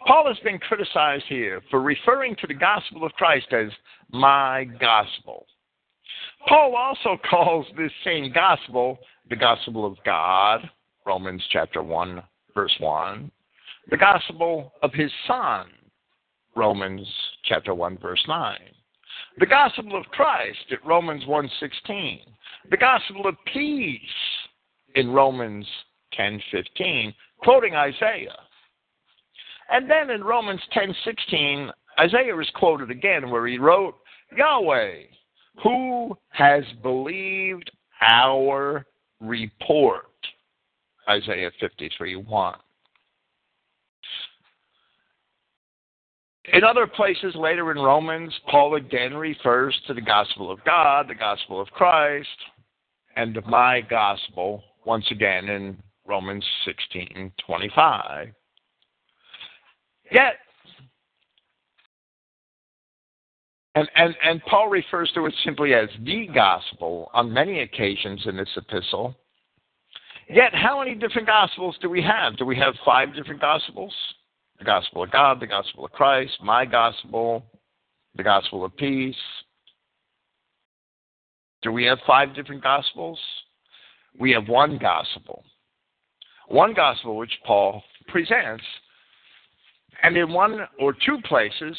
Paul has been criticized here for referring to the gospel of Christ as my gospel. Paul also calls this same gospel the gospel of God, Romans chapter 1, verse 1, the gospel of his Son, Romans chapter 1, verse 9. The gospel of Christ at Romans 1:16. The gospel of peace in Romans 10:15, quoting Isaiah. And then in Romans 10:16, Isaiah is quoted again where he wrote, Yahweh, who has believed our report. Isaiah 53:1. In other places later in Romans, Paul again refers to the gospel of God, the gospel of Christ, and my gospel, once again in Romans 16:25. Yet, and Paul refers to it simply as the gospel on many occasions in this epistle. Yet, how many different gospels do we have? Do we have 5 different gospels? The gospel of God, the gospel of Christ, my gospel, the gospel of peace. Do we have 5 different gospels? We have one gospel. One gospel which Paul presents. And in one or two places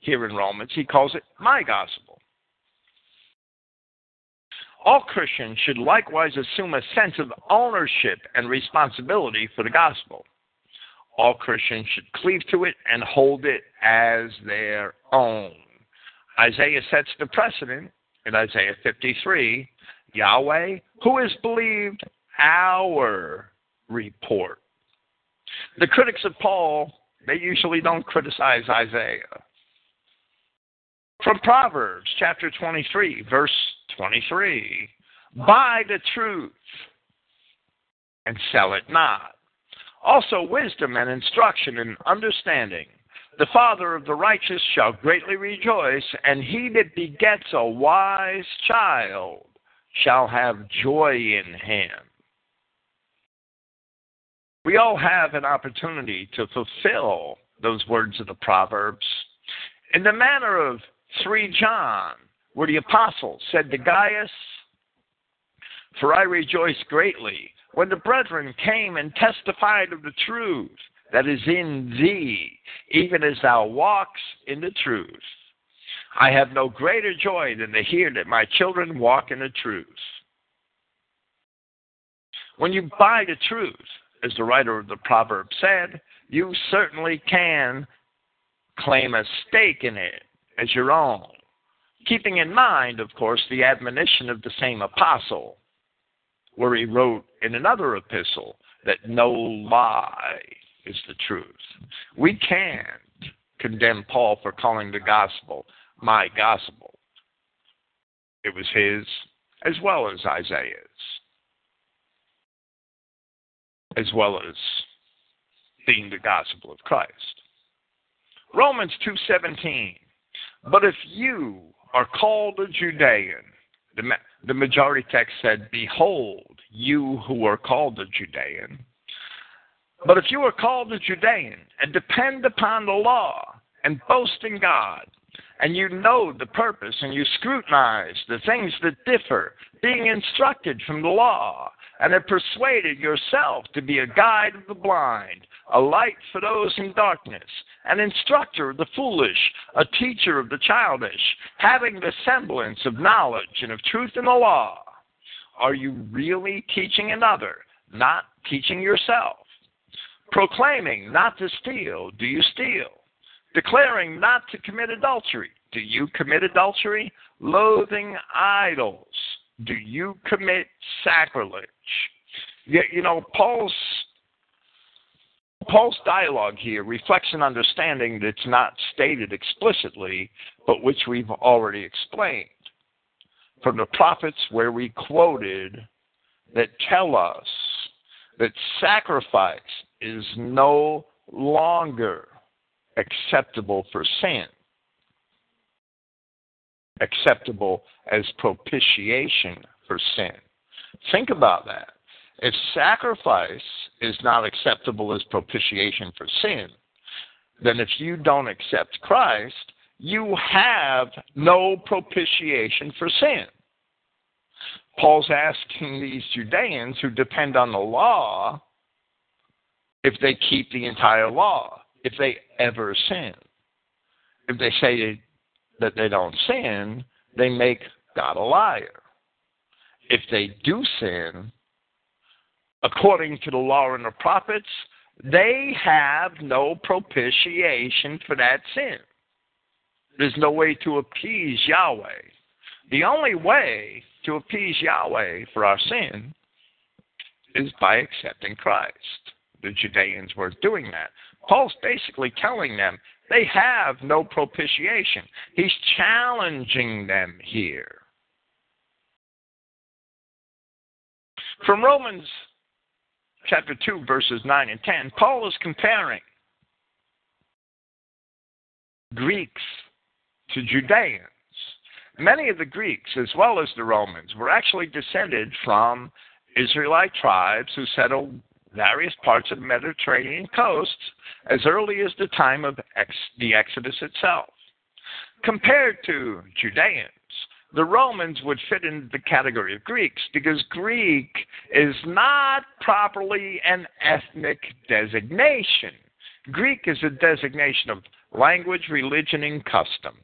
here in Romans, he calls it my gospel. All Christians should likewise assume a sense of ownership and responsibility for the gospel. All Christians should cleave to it and hold it as their own. Isaiah sets the precedent in Isaiah 53, Yahweh, who has believed our report. The critics of Paul, they usually don't criticize Isaiah. From Proverbs chapter 23, verse 23, buy the truth and sell it not. Also wisdom and instruction and understanding. The father of the righteous shall greatly rejoice, and he that begets a wise child shall have joy in him. We all have an opportunity to fulfill those words of the Proverbs in the manner of 3 John, where the apostle said to Gaius, for I rejoice greatly when the brethren came and testified of the truth that is in thee, even as thou walkest in the truth. I have no greater joy than to hear that my children walk in the truth. When you buy the truth, as the writer of the proverb said, you certainly can claim a stake in it as your own, keeping in mind, of course, the admonition of the same apostle, where he wrote in another epistle that no lie is the truth. We can't condemn Paul for calling the gospel my gospel. It was his as well as Isaiah's, as well as being the gospel of Christ. Romans 2:17, but if you are called a Judean, the majority text said, behold, you who are called a Judean. But if you are called a Judean and depend upon the law and boast in God, and you know the purpose and you scrutinize the things that differ, being instructed from the law, and have persuaded yourself to be a guide of the blind, a light for those in darkness, an instructor of the foolish, a teacher of the childish, having the semblance of knowledge and of truth in the law. Are you really teaching another, not teaching yourself? Proclaiming not to steal, do you steal? Declaring not to commit adultery, do you commit adultery? Loathing idols, do you commit sacrilege? You know, Paul's dialogue here reflects an understanding that's not stated explicitly, but which we've already explained from the prophets where we quoted that tell us that sacrifice is no longer acceptable for sin, acceptable as propitiation for sin. Think about that. If sacrifice is not acceptable as propitiation for sin, then if you don't accept Christ, you have no propitiation for sin. Paul's asking these Judeans who depend on the law if they keep the entire law, if they ever sin. If they say that they don't sin, they make God a liar. If they do sin, according to the law and the prophets, they have no propitiation for that sin. There's no way to appease Yahweh. The only way to appease Yahweh for our sin is by accepting Christ. The Judeans were doing that. Paul's basically telling them they have no propitiation. He's challenging them here. From Romans chapter 2, verses 9 and 10, Paul is comparing Greeks to Judeans. Many of the Greeks, as well as the Romans, were actually descended from Israelite tribes who settled various parts of the Mediterranean coast as early as the time of the Exodus itself. Compared to Judeans, the Romans would fit into the category of Greeks because Greek is not properly an ethnic designation. Greek is a designation of language, religion, and custom.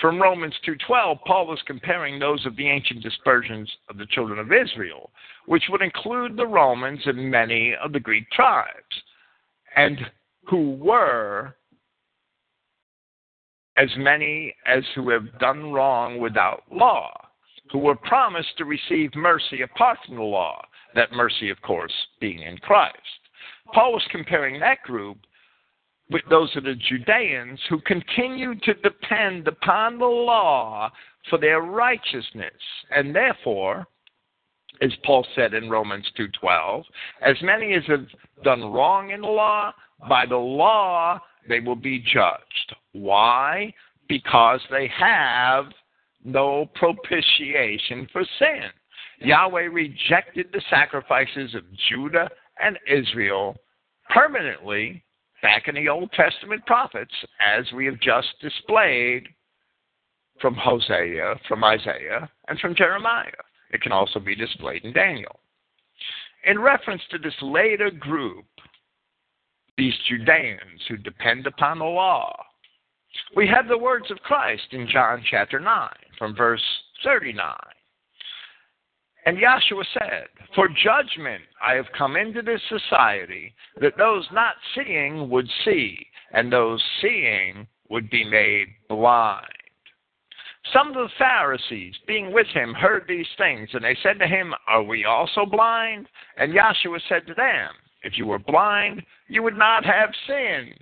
From Romans 2:12, Paul is comparing those of the ancient dispersions of the children of Israel, which would include the Romans and many of the Greek tribes, and who were as many as who have done wrong without law, who were promised to receive mercy apart from the law, that mercy, of course, being in Christ. Paul was comparing that group with those of the Judeans who continued to depend upon the law for their righteousness, and therefore, as Paul said in Romans 2:12, as many as have done wrong in the law, by the law they will be judged. Why? Because they have no propitiation for sin. Yahweh rejected the sacrifices of Judah and Israel permanently back in the Old Testament prophets, as we have just displayed from Hosea, from Isaiah, and from Jeremiah. It can also be displayed in Daniel. In reference to this later group, these Judeans who depend upon the law, we have the words of Christ in John chapter 9, from verse 39. And Yahshua said, "For judgment I have come into this society, that those not seeing would see, and those seeing would be made blind." Some of the Pharisees, being with him, heard these things, and they said to him, "Are we also blind?" And Yahshua said to them, "If you were blind, you would not have sin.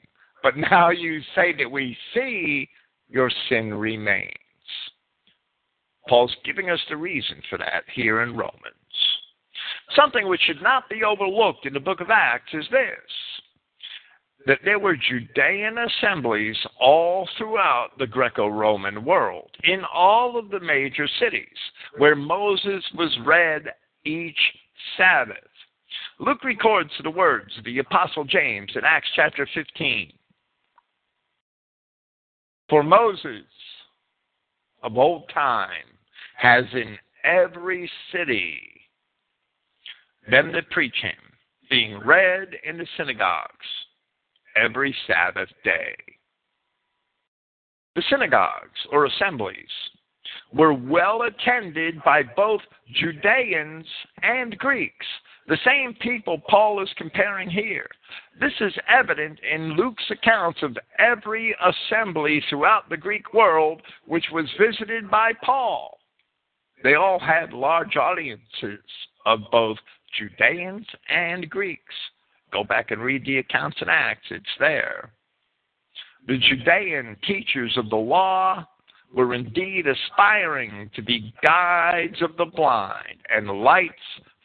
But now you say that we see, your sin remains." Paul's giving us the reason for that here in Romans. Something which should not be overlooked in the book of Acts is this, that there were Judean assemblies all throughout the Greco-Roman world, in all of the major cities, where Moses was read each Sabbath. Luke records the words of the Apostle James in Acts chapter 15. "For Moses of old time has in every city them that preach him, being read in the synagogues every Sabbath day. The synagogues, or assemblies, were well attended by both Judeans and Greeks, the same people Paul is comparing here. This is evident in Luke's accounts of every assembly throughout the Greek world which was visited by Paul. They all had large audiences of both Judeans and Greeks. Go back and read the accounts in Acts. It's there. The Judean teachers of the law were indeed aspiring to be guides of the blind and lights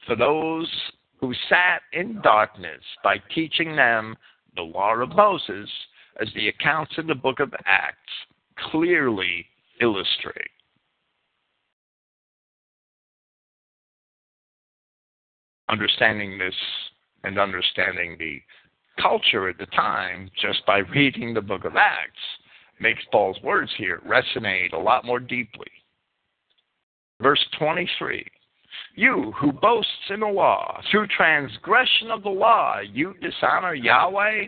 for those who sat in darkness by teaching them the law of Moses, as the accounts in the book of Acts clearly illustrate. Understanding this and understanding the culture at the time just by reading the book of Acts makes Paul's words here resonate a lot more deeply. Verse 23, you who boasts in the law, through transgression of the law, you dishonor Yahweh.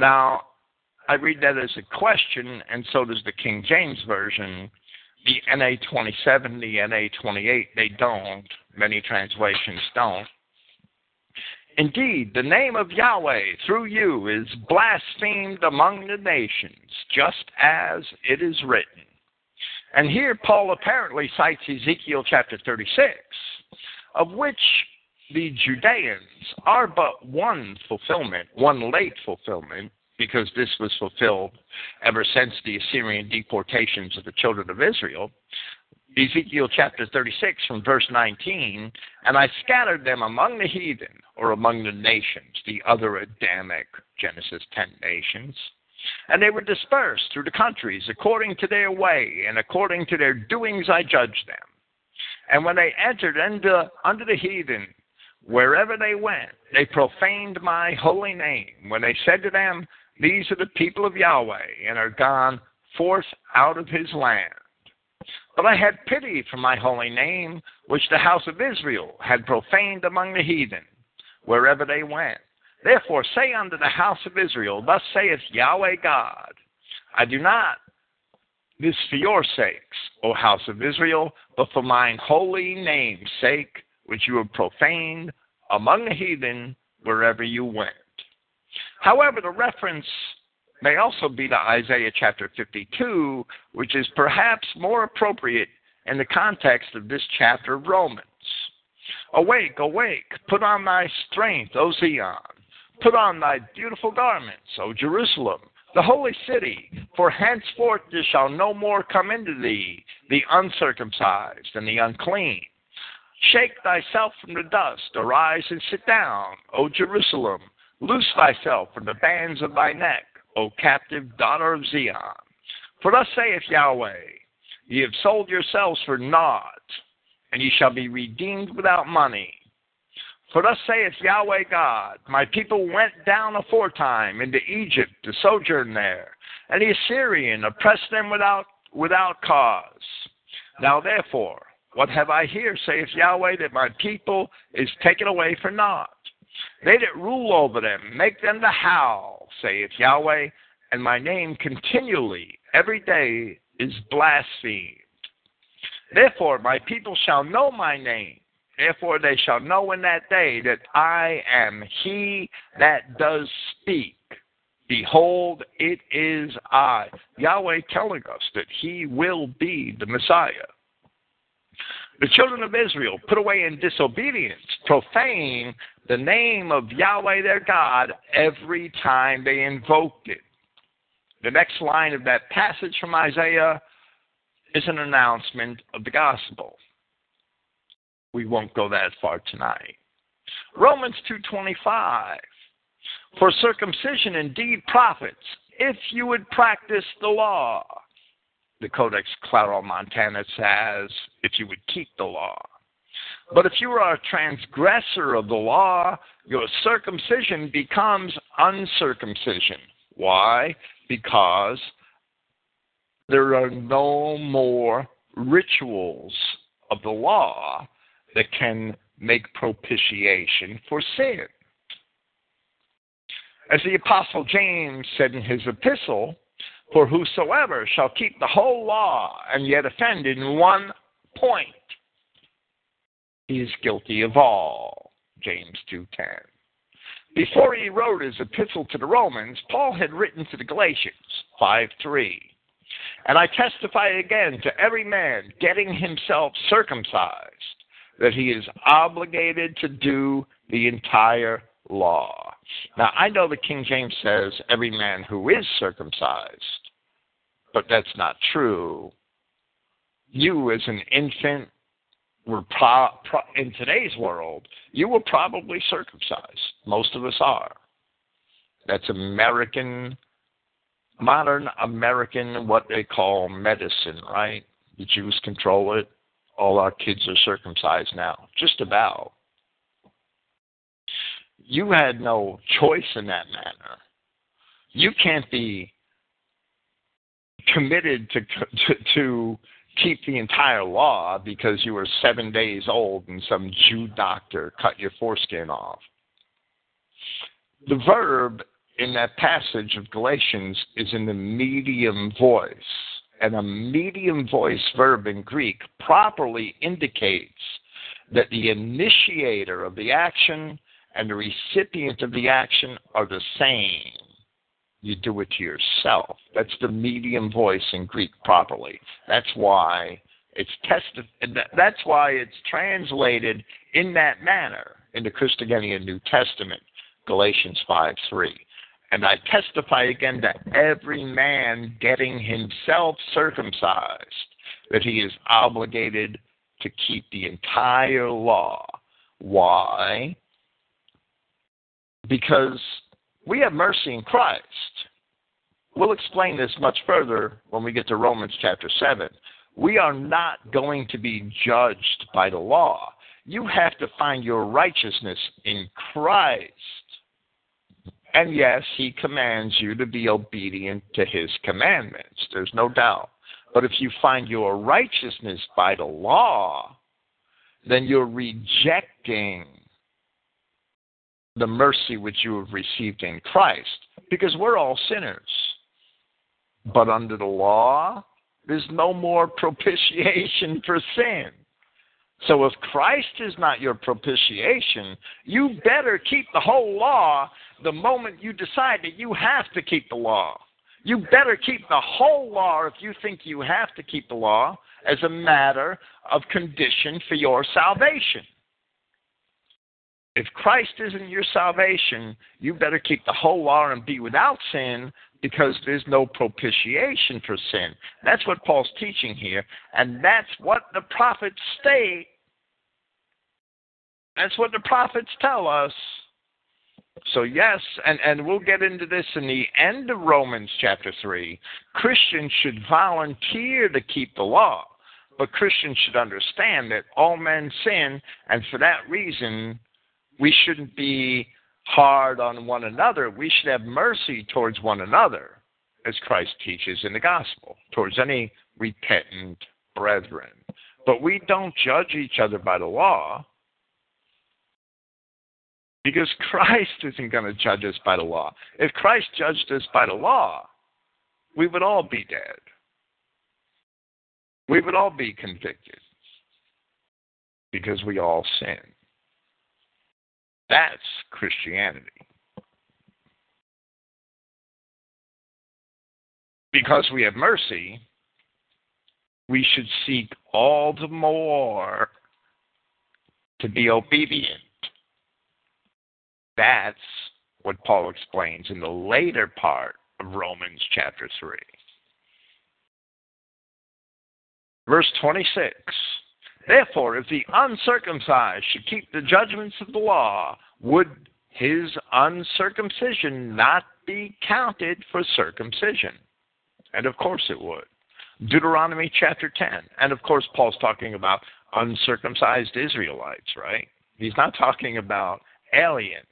Now, I read that as a question, and so does the King James Version. The NA 27, the NA 28, they don't. Many translations don't. Indeed, the name of Yahweh through you is blasphemed among the nations, just as it is written. And here Paul apparently cites Ezekiel chapter 36, of which the Judeans are but one fulfillment, one late fulfillment, because this was fulfilled ever since the Assyrian deportations of the children of Israel. Ezekiel chapter 36 from verse 19, and I scattered them among the heathen, or among the nations, the other Adamic, Genesis 10 nations, and they were dispersed through the countries according to their way, and according to their doings I judged them. And when they entered under the heathen, wherever they went, they profaned my holy name, when they said to them, these are the people of Yahweh, and are gone forth out of his land. But I had pity for my holy name, which the house of Israel had profaned among the heathen, wherever they went. Therefore say unto the house of Israel, thus saith Yahweh God, I do not this for your sakes, O house of Israel, but for mine holy name's sake, which you have profaned among the heathen, wherever you went. However, the reference may also be to Isaiah chapter 52, which is perhaps more appropriate in the context of this chapter of Romans. Awake, awake, put on thy strength, O Zion. Put on thy beautiful garments, O Jerusalem, the holy city. For henceforth there shall no more come into thee the uncircumcised and the unclean. Shake thyself from the dust, arise and sit down, O Jerusalem. Loose thyself from the bands of thy neck, O captive daughter of Zion. For thus saith Yahweh, ye have sold yourselves for naught, and ye shall be redeemed without money. For thus saith Yahweh God, my people went down aforetime into Egypt to sojourn there, and the Assyrian oppressed them without cause. Now therefore, what have I here, saith Yahweh, that my people is taken away for naught? They that rule over them, make them to howl, saith Yahweh, and my name continually every day is blasphemed. Therefore my people shall know my name, therefore they shall know in that day that I am he that does speak. Behold, it is I. Yahweh telling us that he will be the Messiah. The children of Israel put away in disobedience, profane the name of Yahweh their God every time they invoked it. The next line of that passage from Isaiah is an announcement of the gospel. We won't go that far tonight. Romans 2:25, for circumcision indeed profits, if you would practice the law. The Codex Claromontana says, if you would keep the law. But if you are a transgressor of the law, your circumcision becomes uncircumcision. Why? Because there are no more rituals of the law that can make propitiation for sin. As the Apostle James said in his epistle, for whosoever shall keep the whole law and yet offend in one point, he is guilty of all. James 2:10. Before he wrote his epistle to the Romans, Paul had written to the Galatians 5:3. And I testify again to every man getting himself circumcised that he is obligated to do the entire law. Now, I know the King James says every man who is circumcised, but that's not true. You as an infant were in today's world, you were probably circumcised. Most of us are. That's American, modern American, what they call medicine, right? The Jews control it. All our kids are circumcised now, just about. You had no choice in that matter. You can't be committed to keep the entire law because you were 7 days old and some Jew doctor cut your foreskin off. The verb in that passage of Galatians is in the medium voice. And a medium voice verb in Greek properly indicates that the initiator of the action and the recipient of the action are the same. You do it to yourself. That's the medium voice in Greek properly. That's why it's translated in that manner in the Christogania New Testament, Galatians 5:3. And I testify again that every man getting himself circumcised, that he is obligated to keep the entire law. Why? Because we have mercy in Christ. We'll explain this much further when we get to Romans chapter 7. We are not going to be judged by the law. You have to find your righteousness in Christ. And yes, he commands you to be obedient to his commandments. There's no doubt. But if you find your righteousness by the law, then you're rejecting the mercy which you have received in Christ. Because we're all sinners. But under the law, there's no more propitiation for sin. So if Christ is not your propitiation, you better keep the whole law the moment you decide that you have to keep the law. You better keep the whole law if you think you have to keep the law as a matter of condition for your salvation. If Christ isn't your salvation, you better keep the whole law and be without sin because there's no propitiation for sin. That's what Paul's teaching here, and that's what the prophets state. That's what the prophets tell us. So yes, and we'll get into this in the end of Romans chapter 3, Christians should volunteer to keep the law, but Christians should understand that all men sin, and for that reason, we shouldn't be hard on one another. We should have mercy towards one another, as Christ teaches in the gospel, towards any repentant brethren. But we don't judge each other by the law because Christ isn't going to judge us by the law. If Christ judged us by the law, we would all be dead. We would all be convicted because we all sin. That's Christianity. Because we have mercy, we should seek all the more to be obedient. That's what Paul explains in the later part of Romans chapter 3. Verse 26. Therefore, if the uncircumcised should keep the judgments of the law, would his uncircumcision not be counted for circumcision? And of course it would. Deuteronomy chapter 10. And of course Paul's talking about uncircumcised Israelites, right? He's not talking about aliens.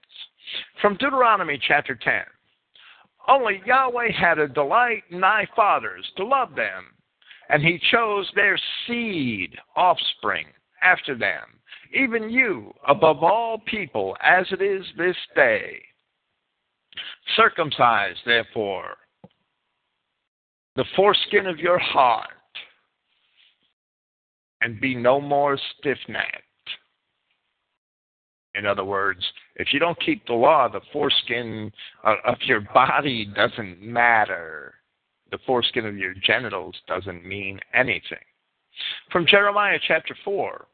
From Deuteronomy chapter 10. Only Yahweh had a delight in thy fathers to love them. And he chose their seed, offspring, after them, even you, above all people, as it is this day. Circumcise, therefore, the foreskin of your heart, and be no more stiff-necked. In other words, if you don't keep the law, the foreskin of your body doesn't matter. The foreskin of your genitals doesn't mean anything. From Jeremiah chapter 4,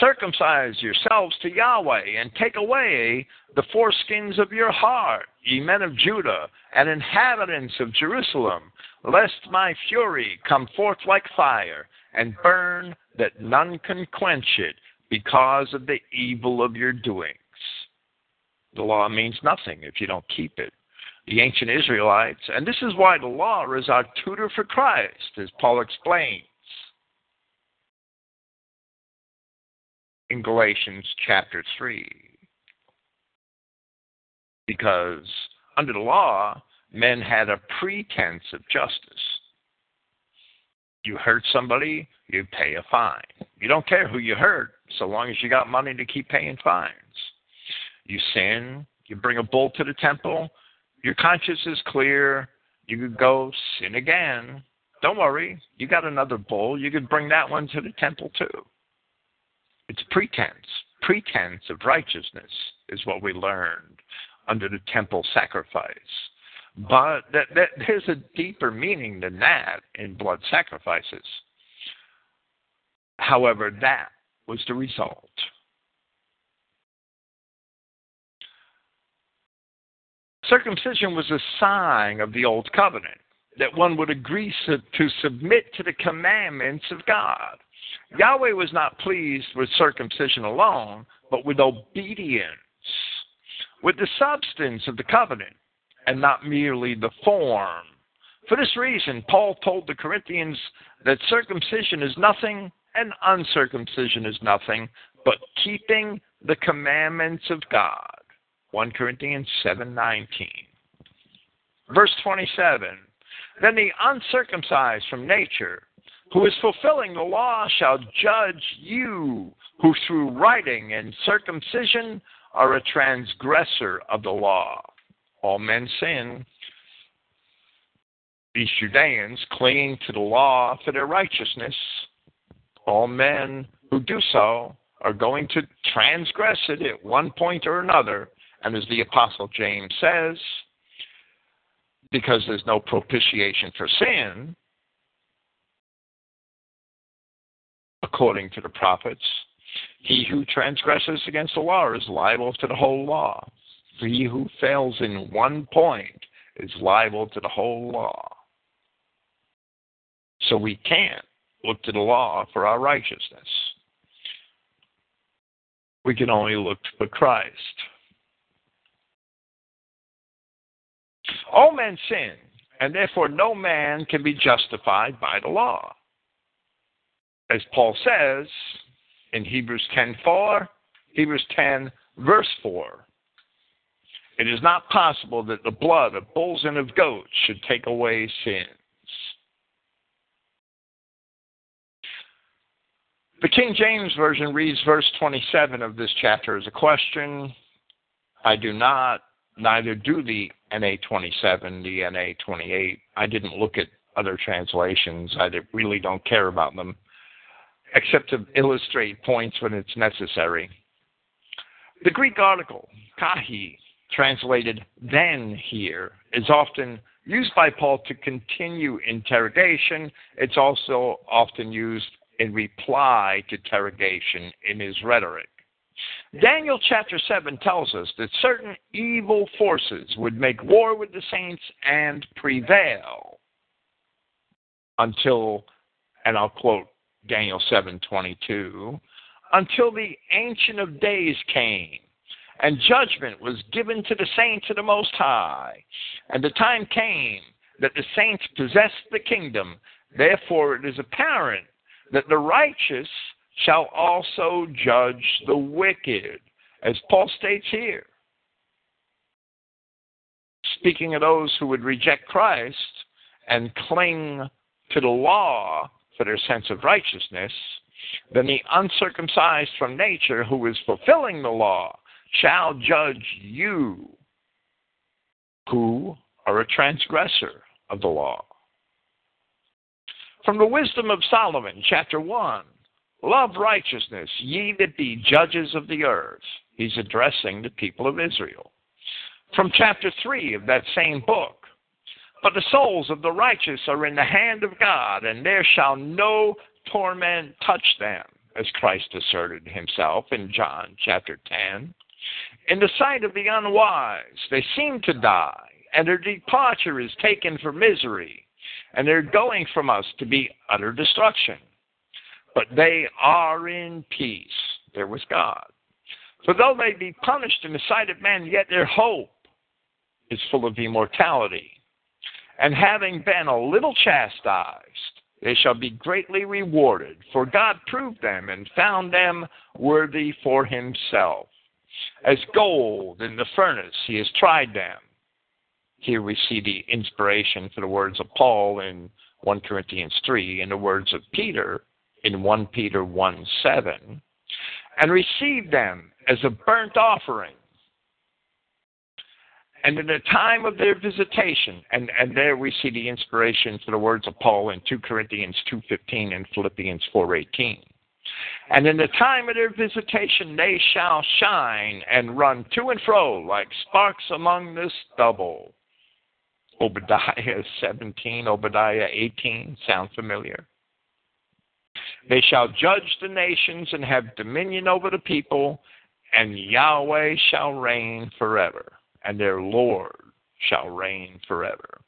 circumcise yourselves to Yahweh, and take away the foreskins of your heart, ye men of Judah, and inhabitants of Jerusalem, lest my fury come forth like fire, and burn that none can quench it, because of the evil of your doings. The law means nothing if you don't keep it. The ancient Israelites, and this is why the law is our tutor for Christ, as Paul explains in Galatians chapter 3. Because under the law, men had a pretense of justice. You hurt somebody, you pay a fine. You don't care who you hurt, so long as you got money to keep paying fines. You sin, you bring a bull to the temple, your conscience is clear, you could go sin again. Don't worry, you got another bull, you could bring that one to the temple too. It's pretense. Pretense of righteousness is what we learned under the temple sacrifice. But there's a deeper meaning than that in blood sacrifices. However, that was the result. Circumcision was a sign of the old covenant, that one would agree to submit to the commandments of God. Yahweh was not pleased with circumcision alone, but with obedience, with the substance of the covenant, and not merely the form. For this reason, Paul told the Corinthians that circumcision is nothing and uncircumcision is nothing, but keeping the commandments of God. 1 Corinthians 7:19. Verse 27, then the uncircumcised from nature, who is fulfilling the law, shall judge you, who through writing and circumcision are a transgressor of the law. All men sin. These Judeans clinging to the law for their righteousness. All men who do so are going to transgress it at one point or another. And as the Apostle James says, because there's no propitiation for sin, according to the prophets, he who transgresses against the law is liable to the whole law. For he who fails in one point is liable to the whole law. So we can't look to the law for our righteousness. We can only look to Christ. All men sin, and therefore no man can be justified by the law. As Paul says in Hebrews 10, verse 4, it is not possible that the blood of bulls and of goats should take away sins. The King James Version reads verse 27 of this chapter as a question. I do not, neither do the NA 27, the NA 28. I didn't look at other translations. I really don't care about them, except to illustrate points when it's necessary. The Greek article, kahi, translated then here, is often used by Paul to continue interrogation. It's also often used in reply to interrogation in his rhetoric. Daniel chapter 7 tells us that certain evil forces would make war with the saints and prevail until, and I'll quote Daniel 7:22, until the Ancient of Days came, and judgment was given to the saints of the Most High. And the time came that the saints possessed the kingdom. Therefore it is apparent that the righteous shall also judge the wicked, as Paul states here. Speaking of those who would reject Christ and cling to the law for their sense of righteousness, then the uncircumcised from nature who is fulfilling the law shall judge you, who are a transgressor of the law. From the wisdom of Solomon, chapter 1, love righteousness, ye that be judges of the earth. He's addressing the people of Israel. From chapter 3 of that same book, but the souls of the righteous are in the hand of God, and there shall no torment touch them, as Christ asserted himself in John chapter 10. In the sight of the unwise, they seem to die, and their departure is taken for misery, and their going from us to be utter destruction. But they are in peace. There was God. For though they be punished in the sight of men, yet their hope is full of immortality. And having been a little chastised, they shall be greatly rewarded. For God proved them and found them worthy for himself. As gold in the furnace, he has tried them. Here we see the inspiration for the words of Paul in 1 Corinthians 3 and the words of Peter in 1 Peter 1:7, and received them as a burnt offering. And in the time of their visitation, and there we see the inspiration for the words of Paul in 2 Corinthians 2:15 and Philippians 4:18. And in the time of their visitation they shall shine and run to and fro like sparks among the stubble. Obadiah 17, Obadiah 18, sound familiar? They shall judge the nations and have dominion over the people, and Yahweh shall reign forever, and their Lord shall reign forever.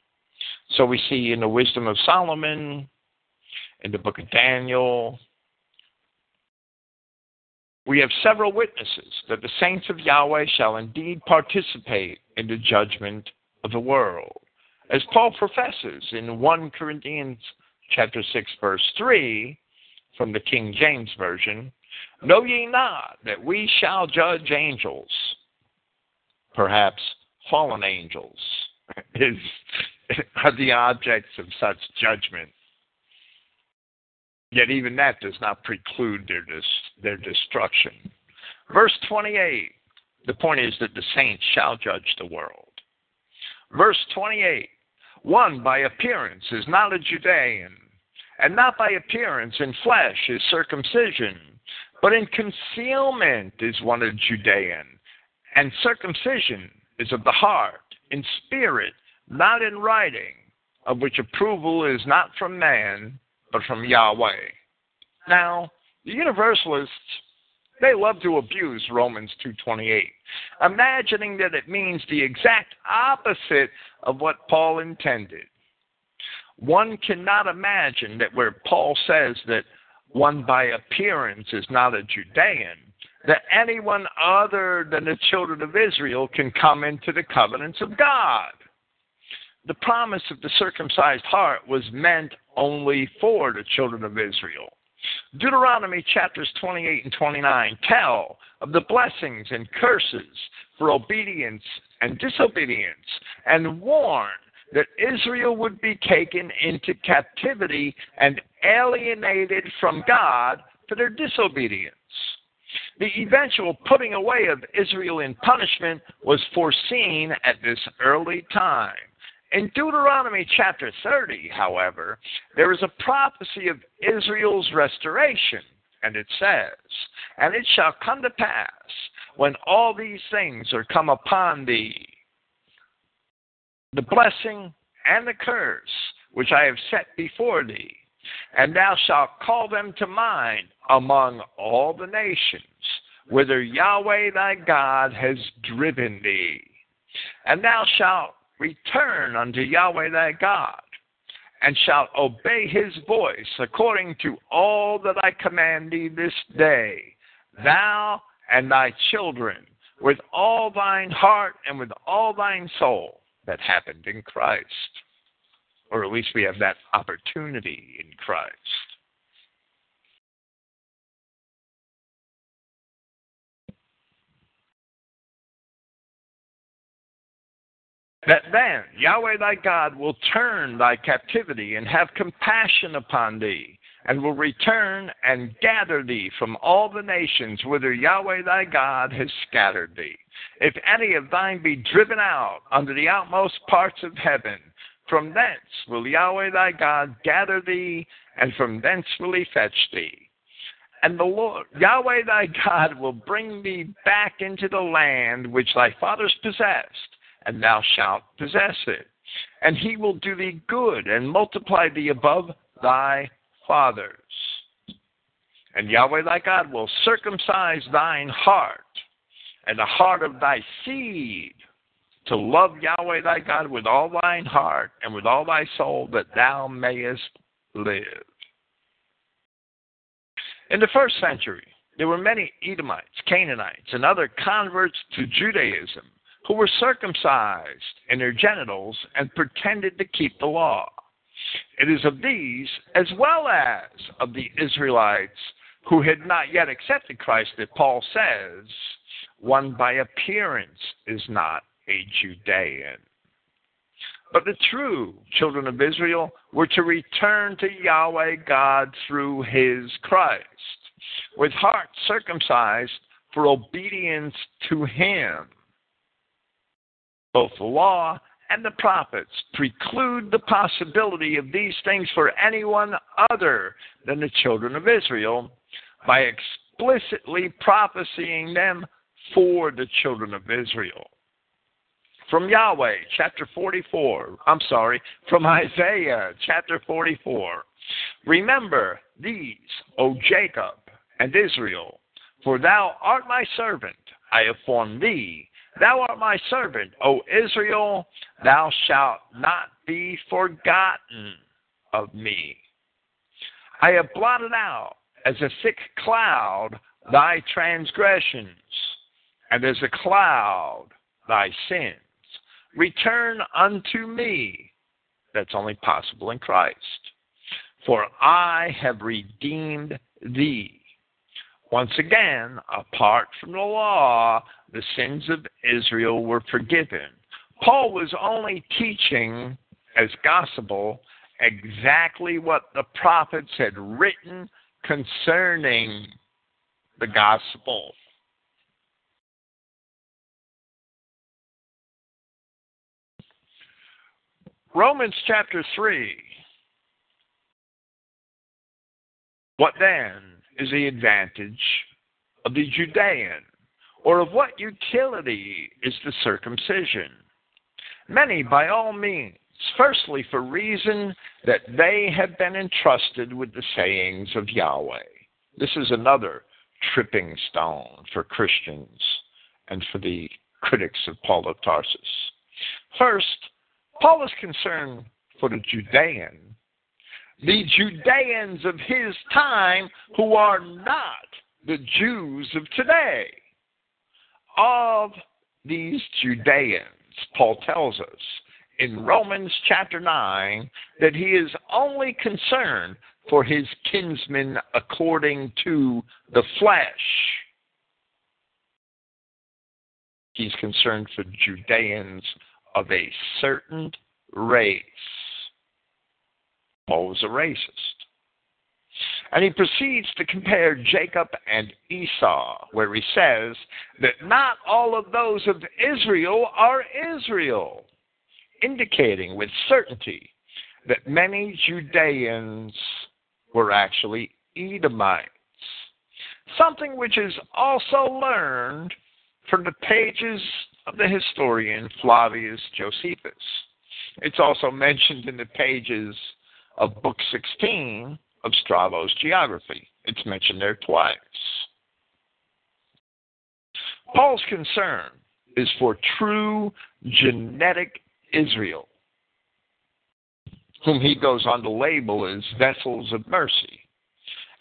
So we see in the wisdom of Solomon, in the book of Daniel, we have several witnesses that the saints of Yahweh shall indeed participate in the judgment of the world. As Paul professes in 1 Corinthians chapter 6, verse 3, from the King James Version, know ye not that we shall judge angels? Perhaps fallen angels are the objects of such judgment. Yet even that does not preclude their destruction. Verse 28, the point is that the saints shall judge the world. Verse 28, one by appearance is not a Judean, and not by appearance in flesh is circumcision, but in concealment is one a Judean, and circumcision is of the heart, in spirit, not in writing, of which approval is not from man, but from Yahweh. Now, the Universalists, they love to abuse Romans 2:28, imagining that it means the exact opposite of what Paul intended. One cannot imagine that where Paul says that one by appearance is not a Judean, that anyone other than the children of Israel can come into the covenants of God. The promise of the circumcised heart was meant only for the children of Israel. Deuteronomy chapters 28 and 29 tell of the blessings and curses for obedience and disobedience, and warn that Israel would be taken into captivity and alienated from God for their disobedience. The eventual putting away of Israel in punishment was foreseen at this early time. In Deuteronomy chapter 30, however, there is a prophecy of Israel's restoration, and it says, and it shall come to pass, when all these things are come upon thee, the blessing and the curse which I have set before thee, and thou shalt call them to mind among all the nations, whither Yahweh thy God has driven thee. And thou shalt return unto Yahweh thy God, and shalt obey his voice according to all that I command thee this day, thou and thy children, with all thine heart and with all thine soul. That happened in Christ. Or at least we have that opportunity in Christ. That then Yahweh thy God will turn thy captivity and have compassion upon thee, and will return and gather thee from all the nations whither Yahweh thy God has scattered thee. If any of thine be driven out unto the outmost parts of heaven, from thence will Yahweh thy God gather thee, and from thence will he fetch thee. And the Lord, Yahweh thy God, will bring thee back into the land which thy fathers possessed, and thou shalt possess it. And he will do thee good, and multiply thee above thy fathers. And Yahweh thy God will circumcise thine heart, and the heart of thy seed, to love Yahweh thy God with all thine heart and with all thy soul, that thou mayest live. In the first century, there were many Edomites, Canaanites, and other converts to Judaism who were circumcised in their genitals and pretended to keep the law. It is of these, as well as of the Israelites who had not yet accepted Christ, that Paul says, one by appearance is not a Judean. But the true children of Israel were to return to Yahweh God through his Christ, with hearts circumcised for obedience to him. Both the law and the prophets preclude the possibility of these things for anyone other than the children of Israel by explicitly prophesying them for the children of Israel. From Yahweh, chapter 44, from Isaiah, chapter 44. Remember these, O Jacob and Israel, for thou art my servant, I have formed thee. Thou art my servant, O Israel, thou shalt not be forgotten of me. I have blotted out as a thick cloud thy transgressions, and as a cloud thy sins. Return unto me. That's only possible in Christ. For I have redeemed thee. Once again, apart from the law, the sins of Israel were forgiven. Paul was only teaching, as gospel, exactly what the prophets had written concerning the gospel. Romans chapter 3. What then is the advantage of the Judean, or of what utility is the circumcision? Many, by all means, firstly for reason that they have been entrusted with the sayings of Yahweh. This is another tripping stone for Christians and for the critics of Paul of Tarsus. First, Paul is concerned for the Judeans of his time who are not the Jews of today. Of these Judeans, Paul tells us in Romans chapter 9 that he is only concerned for his kinsmen according to the flesh. He's concerned for Judeans of a certain race. Paul was a racist. And he proceeds to compare Jacob and Esau, where he says that not all of those of Israel are Israel, indicating with certainty that many Judeans were actually Edomites, something which is also learned from the pages of the historian Flavius Josephus. It's also mentioned in the pages of Book 16 of Strabo's Geography. It's mentioned there twice. Paul's concern is for true genetic Israel, whom he goes on to label as vessels of mercy.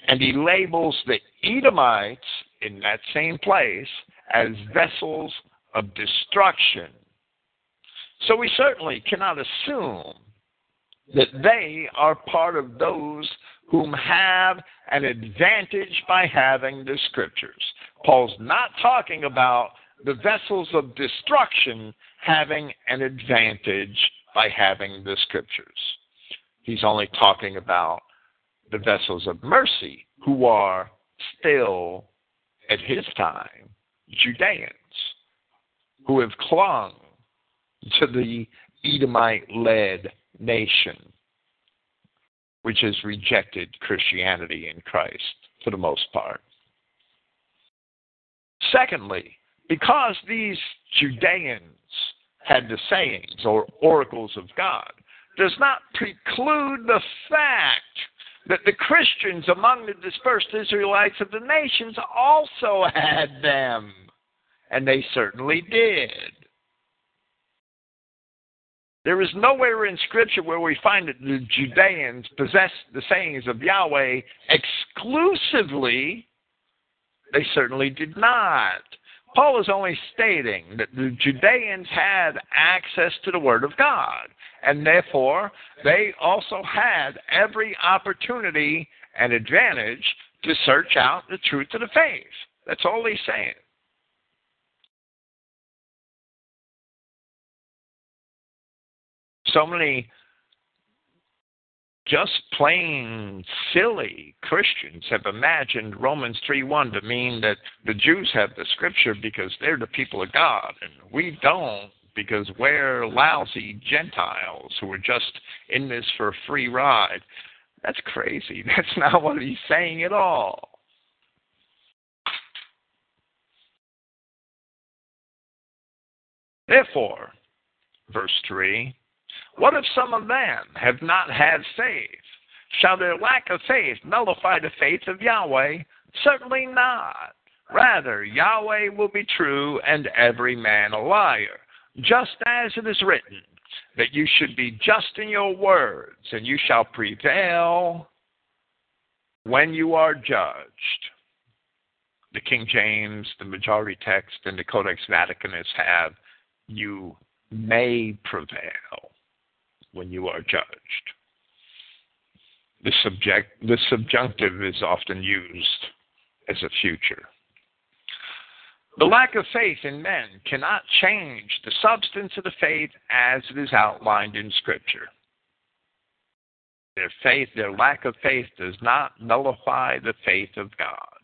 And he labels the Edomites in that same place as vessels of destruction. So we certainly cannot assume that they are part of those whom have an advantage by having the scriptures. Paul's not talking about the vessels of destruction having an advantage by having the scriptures. He's only talking about the vessels of mercy, who are still, at his time, Judeans, who have clung to the Edomite-led nation, which has rejected Christianity and Christ, for the most part. Secondly, because these Judeans had the sayings or oracles of God, does not preclude the fact that the Christians among the dispersed Israelites of the nations also had them, and they certainly did. There is nowhere in Scripture where we find that the Judeans possess the sayings of Yahweh exclusively. They certainly did not. Paul is only stating that the Judeans had access to the Word of God, and therefore they also had every opportunity and advantage to search out the truth of the faith. That's all he's saying. So many just plain silly Christians have imagined Romans 3:1 to mean that the Jews have the Scripture because they're the people of God, and we don't because we're lousy Gentiles who are just in this for a free ride. That's crazy. That's not what he's saying at all. Therefore, verse 3, what if some of them have not had faith? Shall their lack of faith nullify the faith of Yahweh? Certainly not. Rather, Yahweh will be true and every man a liar, just as it is written, that you should be just in your words, and you shall prevail when you are judged. The King James, the majority text, and the Codex Vaticanus have, you may prevail when you are judged. The subjunctive is often used as a future. The lack of faith in men cannot change the substance of the faith as it is outlined in Scripture. Their lack of faith does not nullify the faith of God.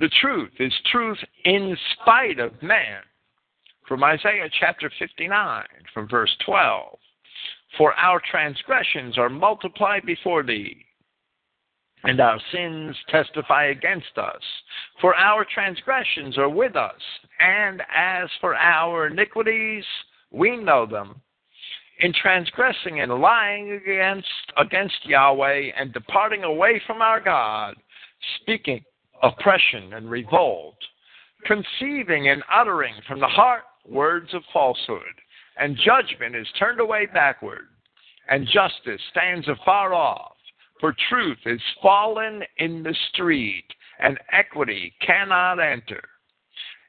The truth is truth in spite of man. From Isaiah chapter 59, from verse 12, for our transgressions are multiplied before thee, and our sins testify against us. For our transgressions are with us, and as for our iniquities, we know them. In transgressing and lying against Yahweh, and departing away from our God, speaking oppression and revolt, conceiving and uttering from the heart words of falsehood, and judgment is turned away backward, and justice stands afar off, for truth is fallen in the street, and equity cannot enter.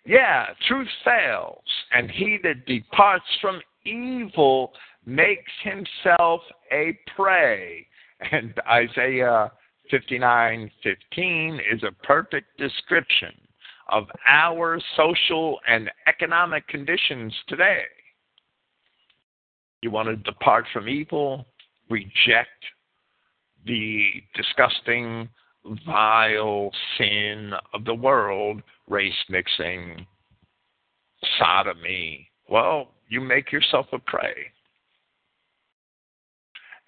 Yeah, truth fails, and he that departs from evil makes himself a prey. And Isaiah 59:15 is a perfect description of our social and economic conditions today. You want to depart from evil, reject the disgusting, vile sin of the world, race mixing, sodomy. Well, you make yourself a prey.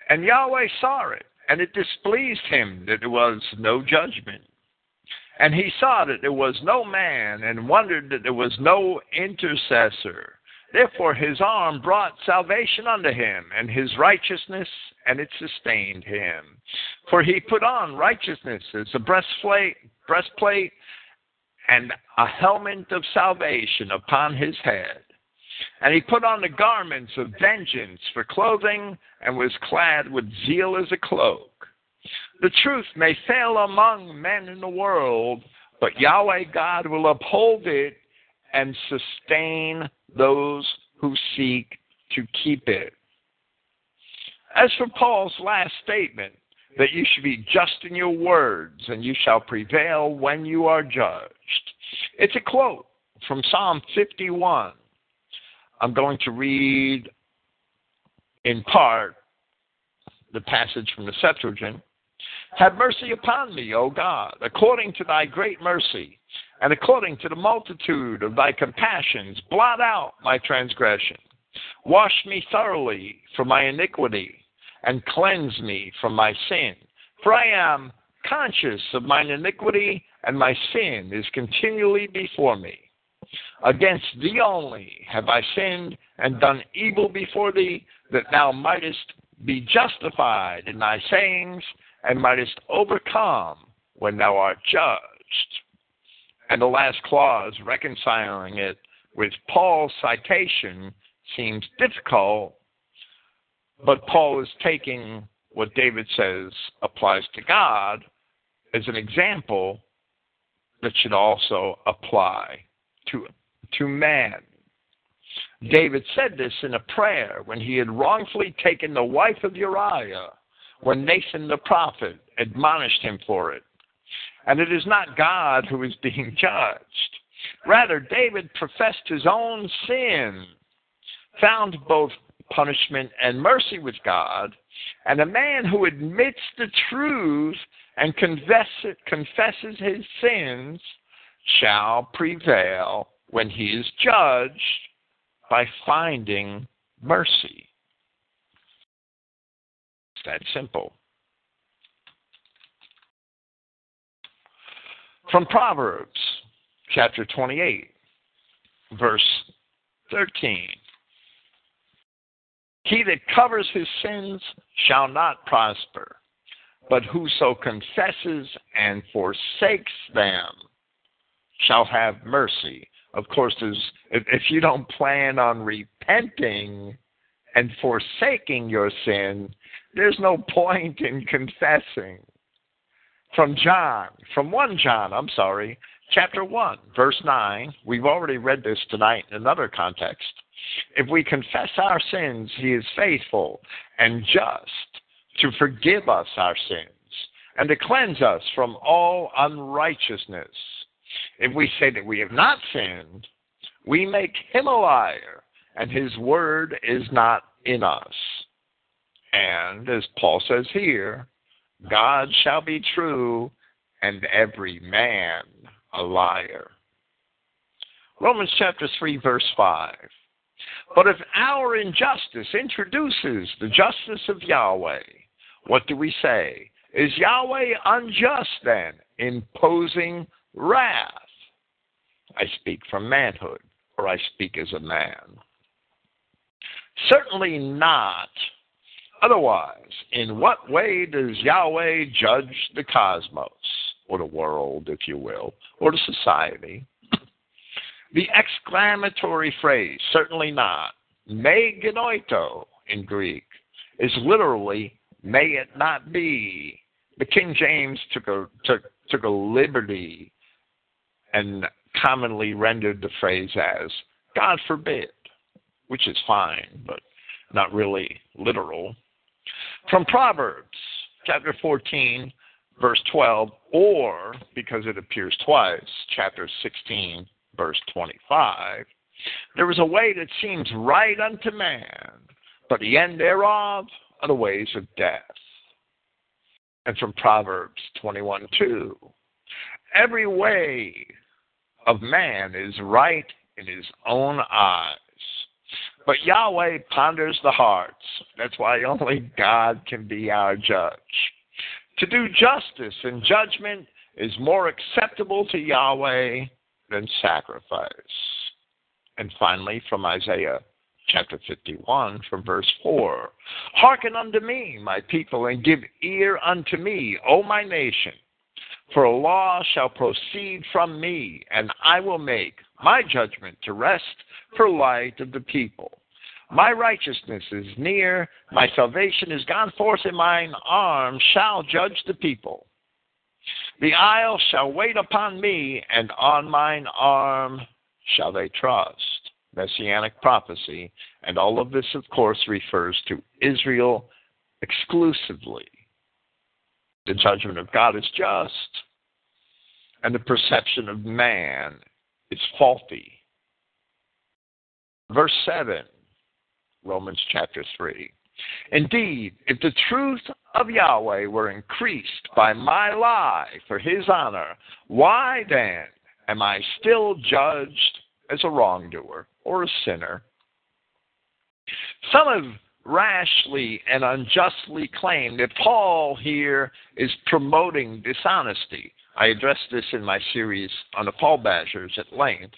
And Yahweh saw it, and it displeased him that there was no judgment. And he saw that there was no man, and wondered that there was no intercessor. Therefore his arm brought salvation unto him, and his righteousness, and it sustained him. For he put on righteousness as a breastplate and a helmet of salvation upon his head. And he put on the garments of vengeance for clothing, and was clad with zeal as a cloak. The truth may fail among men in the world, but Yahweh God will uphold it and sustain those who seek to keep it. As for Paul's last statement, that you should be just in your words and you shall prevail when you are judged, it's a quote from Psalm 51. I'm going to read in part the passage from the Septuagint. Have mercy upon me, O God, according to thy great mercy, and according to the multitude of thy compassions, blot out my transgression. Wash me thoroughly from my iniquity, and cleanse me from my sin. For I am conscious of mine iniquity, and my sin is continually before me. Against thee only have I sinned, and done evil before thee, that thou mightest be justified in thy sayings, and mightest overcome when thou art judged. And the last clause, reconciling it with Paul's citation, seems difficult, but Paul is taking what David says applies to God as an example that should also apply to man. David said this in a prayer when he had wrongfully taken the wife of Uriah, when Nathan the prophet admonished him for it. And it is not God who is being judged. Rather, David professed his own sin, found both punishment and mercy with God, and a man who admits the truth and confesses his sins shall prevail when he is judged by finding mercy. It's that simple. From Proverbs chapter 28, verse 13. He that covers his sins shall not prosper, but whoso confesses and forsakes them shall have mercy. Of course, if you don't plan on repenting and forsaking your sin, there's no point in confessing. From 1 John, chapter 1, verse 9. We've already read this tonight in another context. If we confess our sins, he is faithful and just to forgive us our sins and to cleanse us from all unrighteousness. If we say that we have not sinned, we make him a liar, and his word is not in us. And as Paul says here, God shall be true, and every man a liar. Romans chapter 3, verse 5. But if our injustice introduces the justice of Yahweh, what do we say? Is Yahweh unjust then, imposing wrath? I speak from manhood, or I speak as a man. Certainly not. Otherwise, in what way does Yahweh judge the cosmos, or the world, if you will, or the society? The exclamatory phrase, certainly not, me genoito in Greek, is literally, may it not be. The King James took a liberty and commonly rendered the phrase as, God forbid, which is fine, but not really literal. From Proverbs chapter 14, verse 12, or, because it appears twice, chapter 16, verse 25, there is a way that seems right unto man, but the end thereof are the ways of death. And from Proverbs 21:2, every way of man is right in his own eyes, but Yahweh ponders the hearts. That's why only God can be our judge. To do justice and judgment is more acceptable to Yahweh than sacrifice. And finally, from Isaiah chapter 51, from verse 4, hearken unto me, my people, and give ear unto me, O my nation. For a law shall proceed from me, and I will make my judgment to rest for light of the people. My righteousness is near, my salvation is gone forth, and mine arm shall judge the people. The isle shall wait upon me, and on mine arm shall they trust. Messianic prophecy, and all of this, of course, refers to Israel exclusively. The judgment of God is just, and the perception of man is faulty. Verse 7, Romans chapter 3. Indeed, if the truth of Yahweh were increased by my lie for his honor, why then am I still judged as a wrongdoer or a sinner? Some have rashly and unjustly claimed that Paul here is promoting dishonesty. I addressed this in my series on the Paul Bashers at length.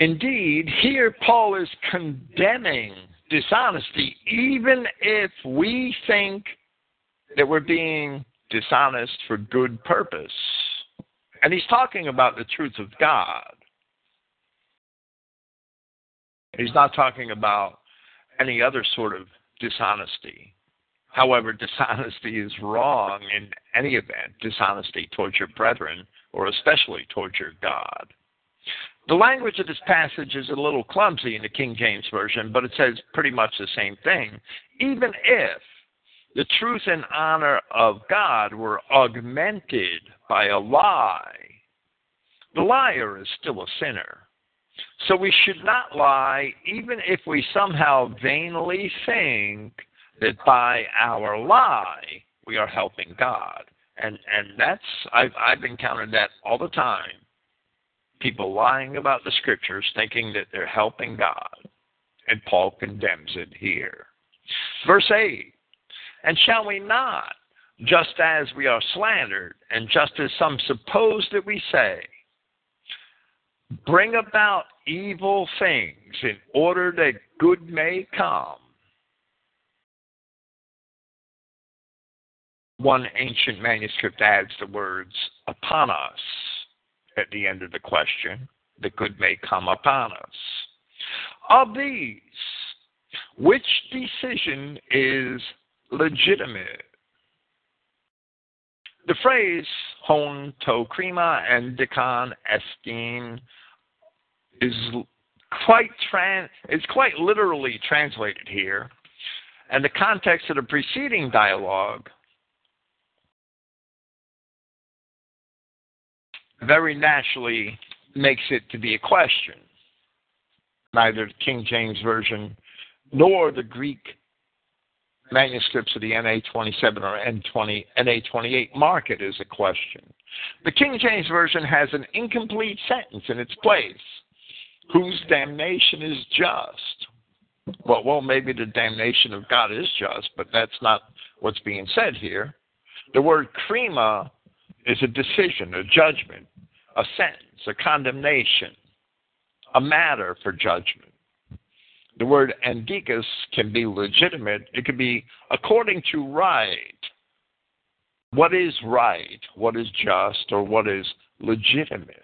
Indeed, here Paul is condemning dishonesty, even if we think that we're being dishonest for good purpose. And he's talking about the truth of God. He's not talking about any other sort of dishonesty. However, dishonesty is wrong in any event, dishonesty towards your brethren, or especially towards your God. The language of this passage is a little clumsy in the King James Version, but it says pretty much the same thing. Even if the truth and honor of God were augmented by a lie, the liar is still a sinner. So we should not lie, even if we somehow vainly think that by our lie we are helping God. And that's, I've encountered that all the time. People lying about the scriptures thinking that they're helping God. And Paul condemns it here. Verse 8, and shall we not, just as we are slandered, and just as some suppose that we say, bring about evil things in order that good may come? One ancient manuscript adds the words, upon us, at the end of the question, that good may come upon us. Of these, which decision is legitimate? The phrase hon to krima and dikon estin is quite literally translated here, and the context of the preceding dialogue very naturally makes it to be a question. Neither the King James Version nor the Greek manuscripts of the NA27 or NA28 mark it as a question. The King James Version has an incomplete sentence in its place. Whose damnation is just? Well, maybe the damnation of God is just, but that's not what's being said here. The word krima is a decision, a judgment, a sentence, a condemnation, a matter for judgment. The word andikos can be legitimate. It can be according to right. What is right? What is just? Or what is legitimate?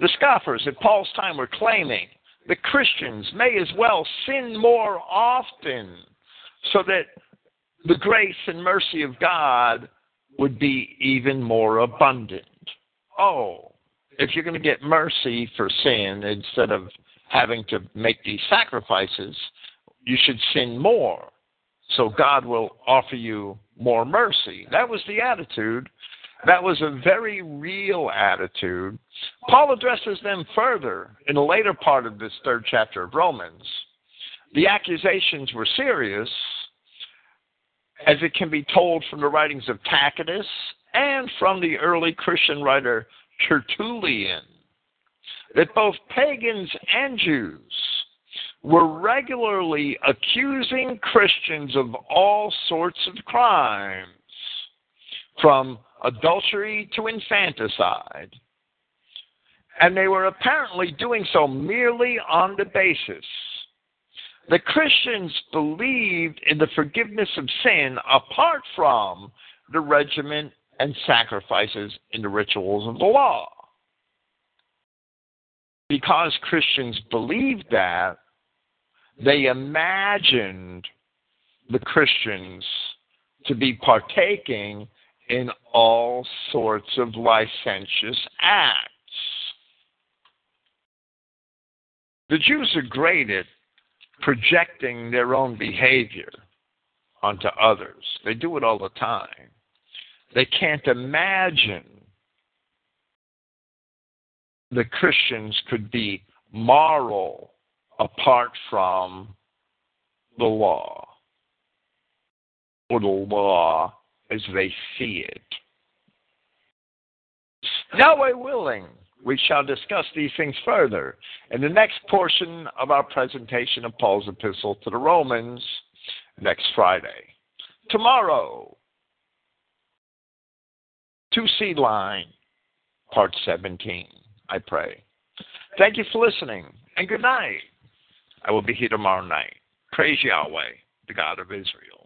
The scoffers at Paul's time were claiming that Christians may as well sin more often so that the grace and mercy of God would be even more abundant. Oh, if you're going to get mercy for sin, instead of having to make these sacrifices, you should sin more, so God will offer you more mercy. That was the attitude. That was a very real attitude. Paul addresses them further in the later part of this third chapter of Romans. The accusations were serious, as it can be told from the writings of Tacitus and from the early Christian writer Tertullian, that both pagans and Jews were regularly accusing Christians of all sorts of crimes, from adultery to infanticide, and they were apparently doing so merely on the basis the Christians believed in the forgiveness of sin apart from the regimen and sacrifices in the rituals of the law. Because Christians believed that, they imagined the Christians to be partaking in all sorts of licentious acts. The Jews are great at projecting their own behavior onto others. They do it all the time. They can't imagine that Christians could be moral apart from the law, or the law as they see it. Now, we're willing, we shall discuss these things further in the next portion of our presentation of Paul's epistle to the Romans next Friday. Tomorrow, 2C line, part 17, I pray. Thank you for listening, and good night. I will be here tomorrow night. Praise Yahweh, the God of Israel.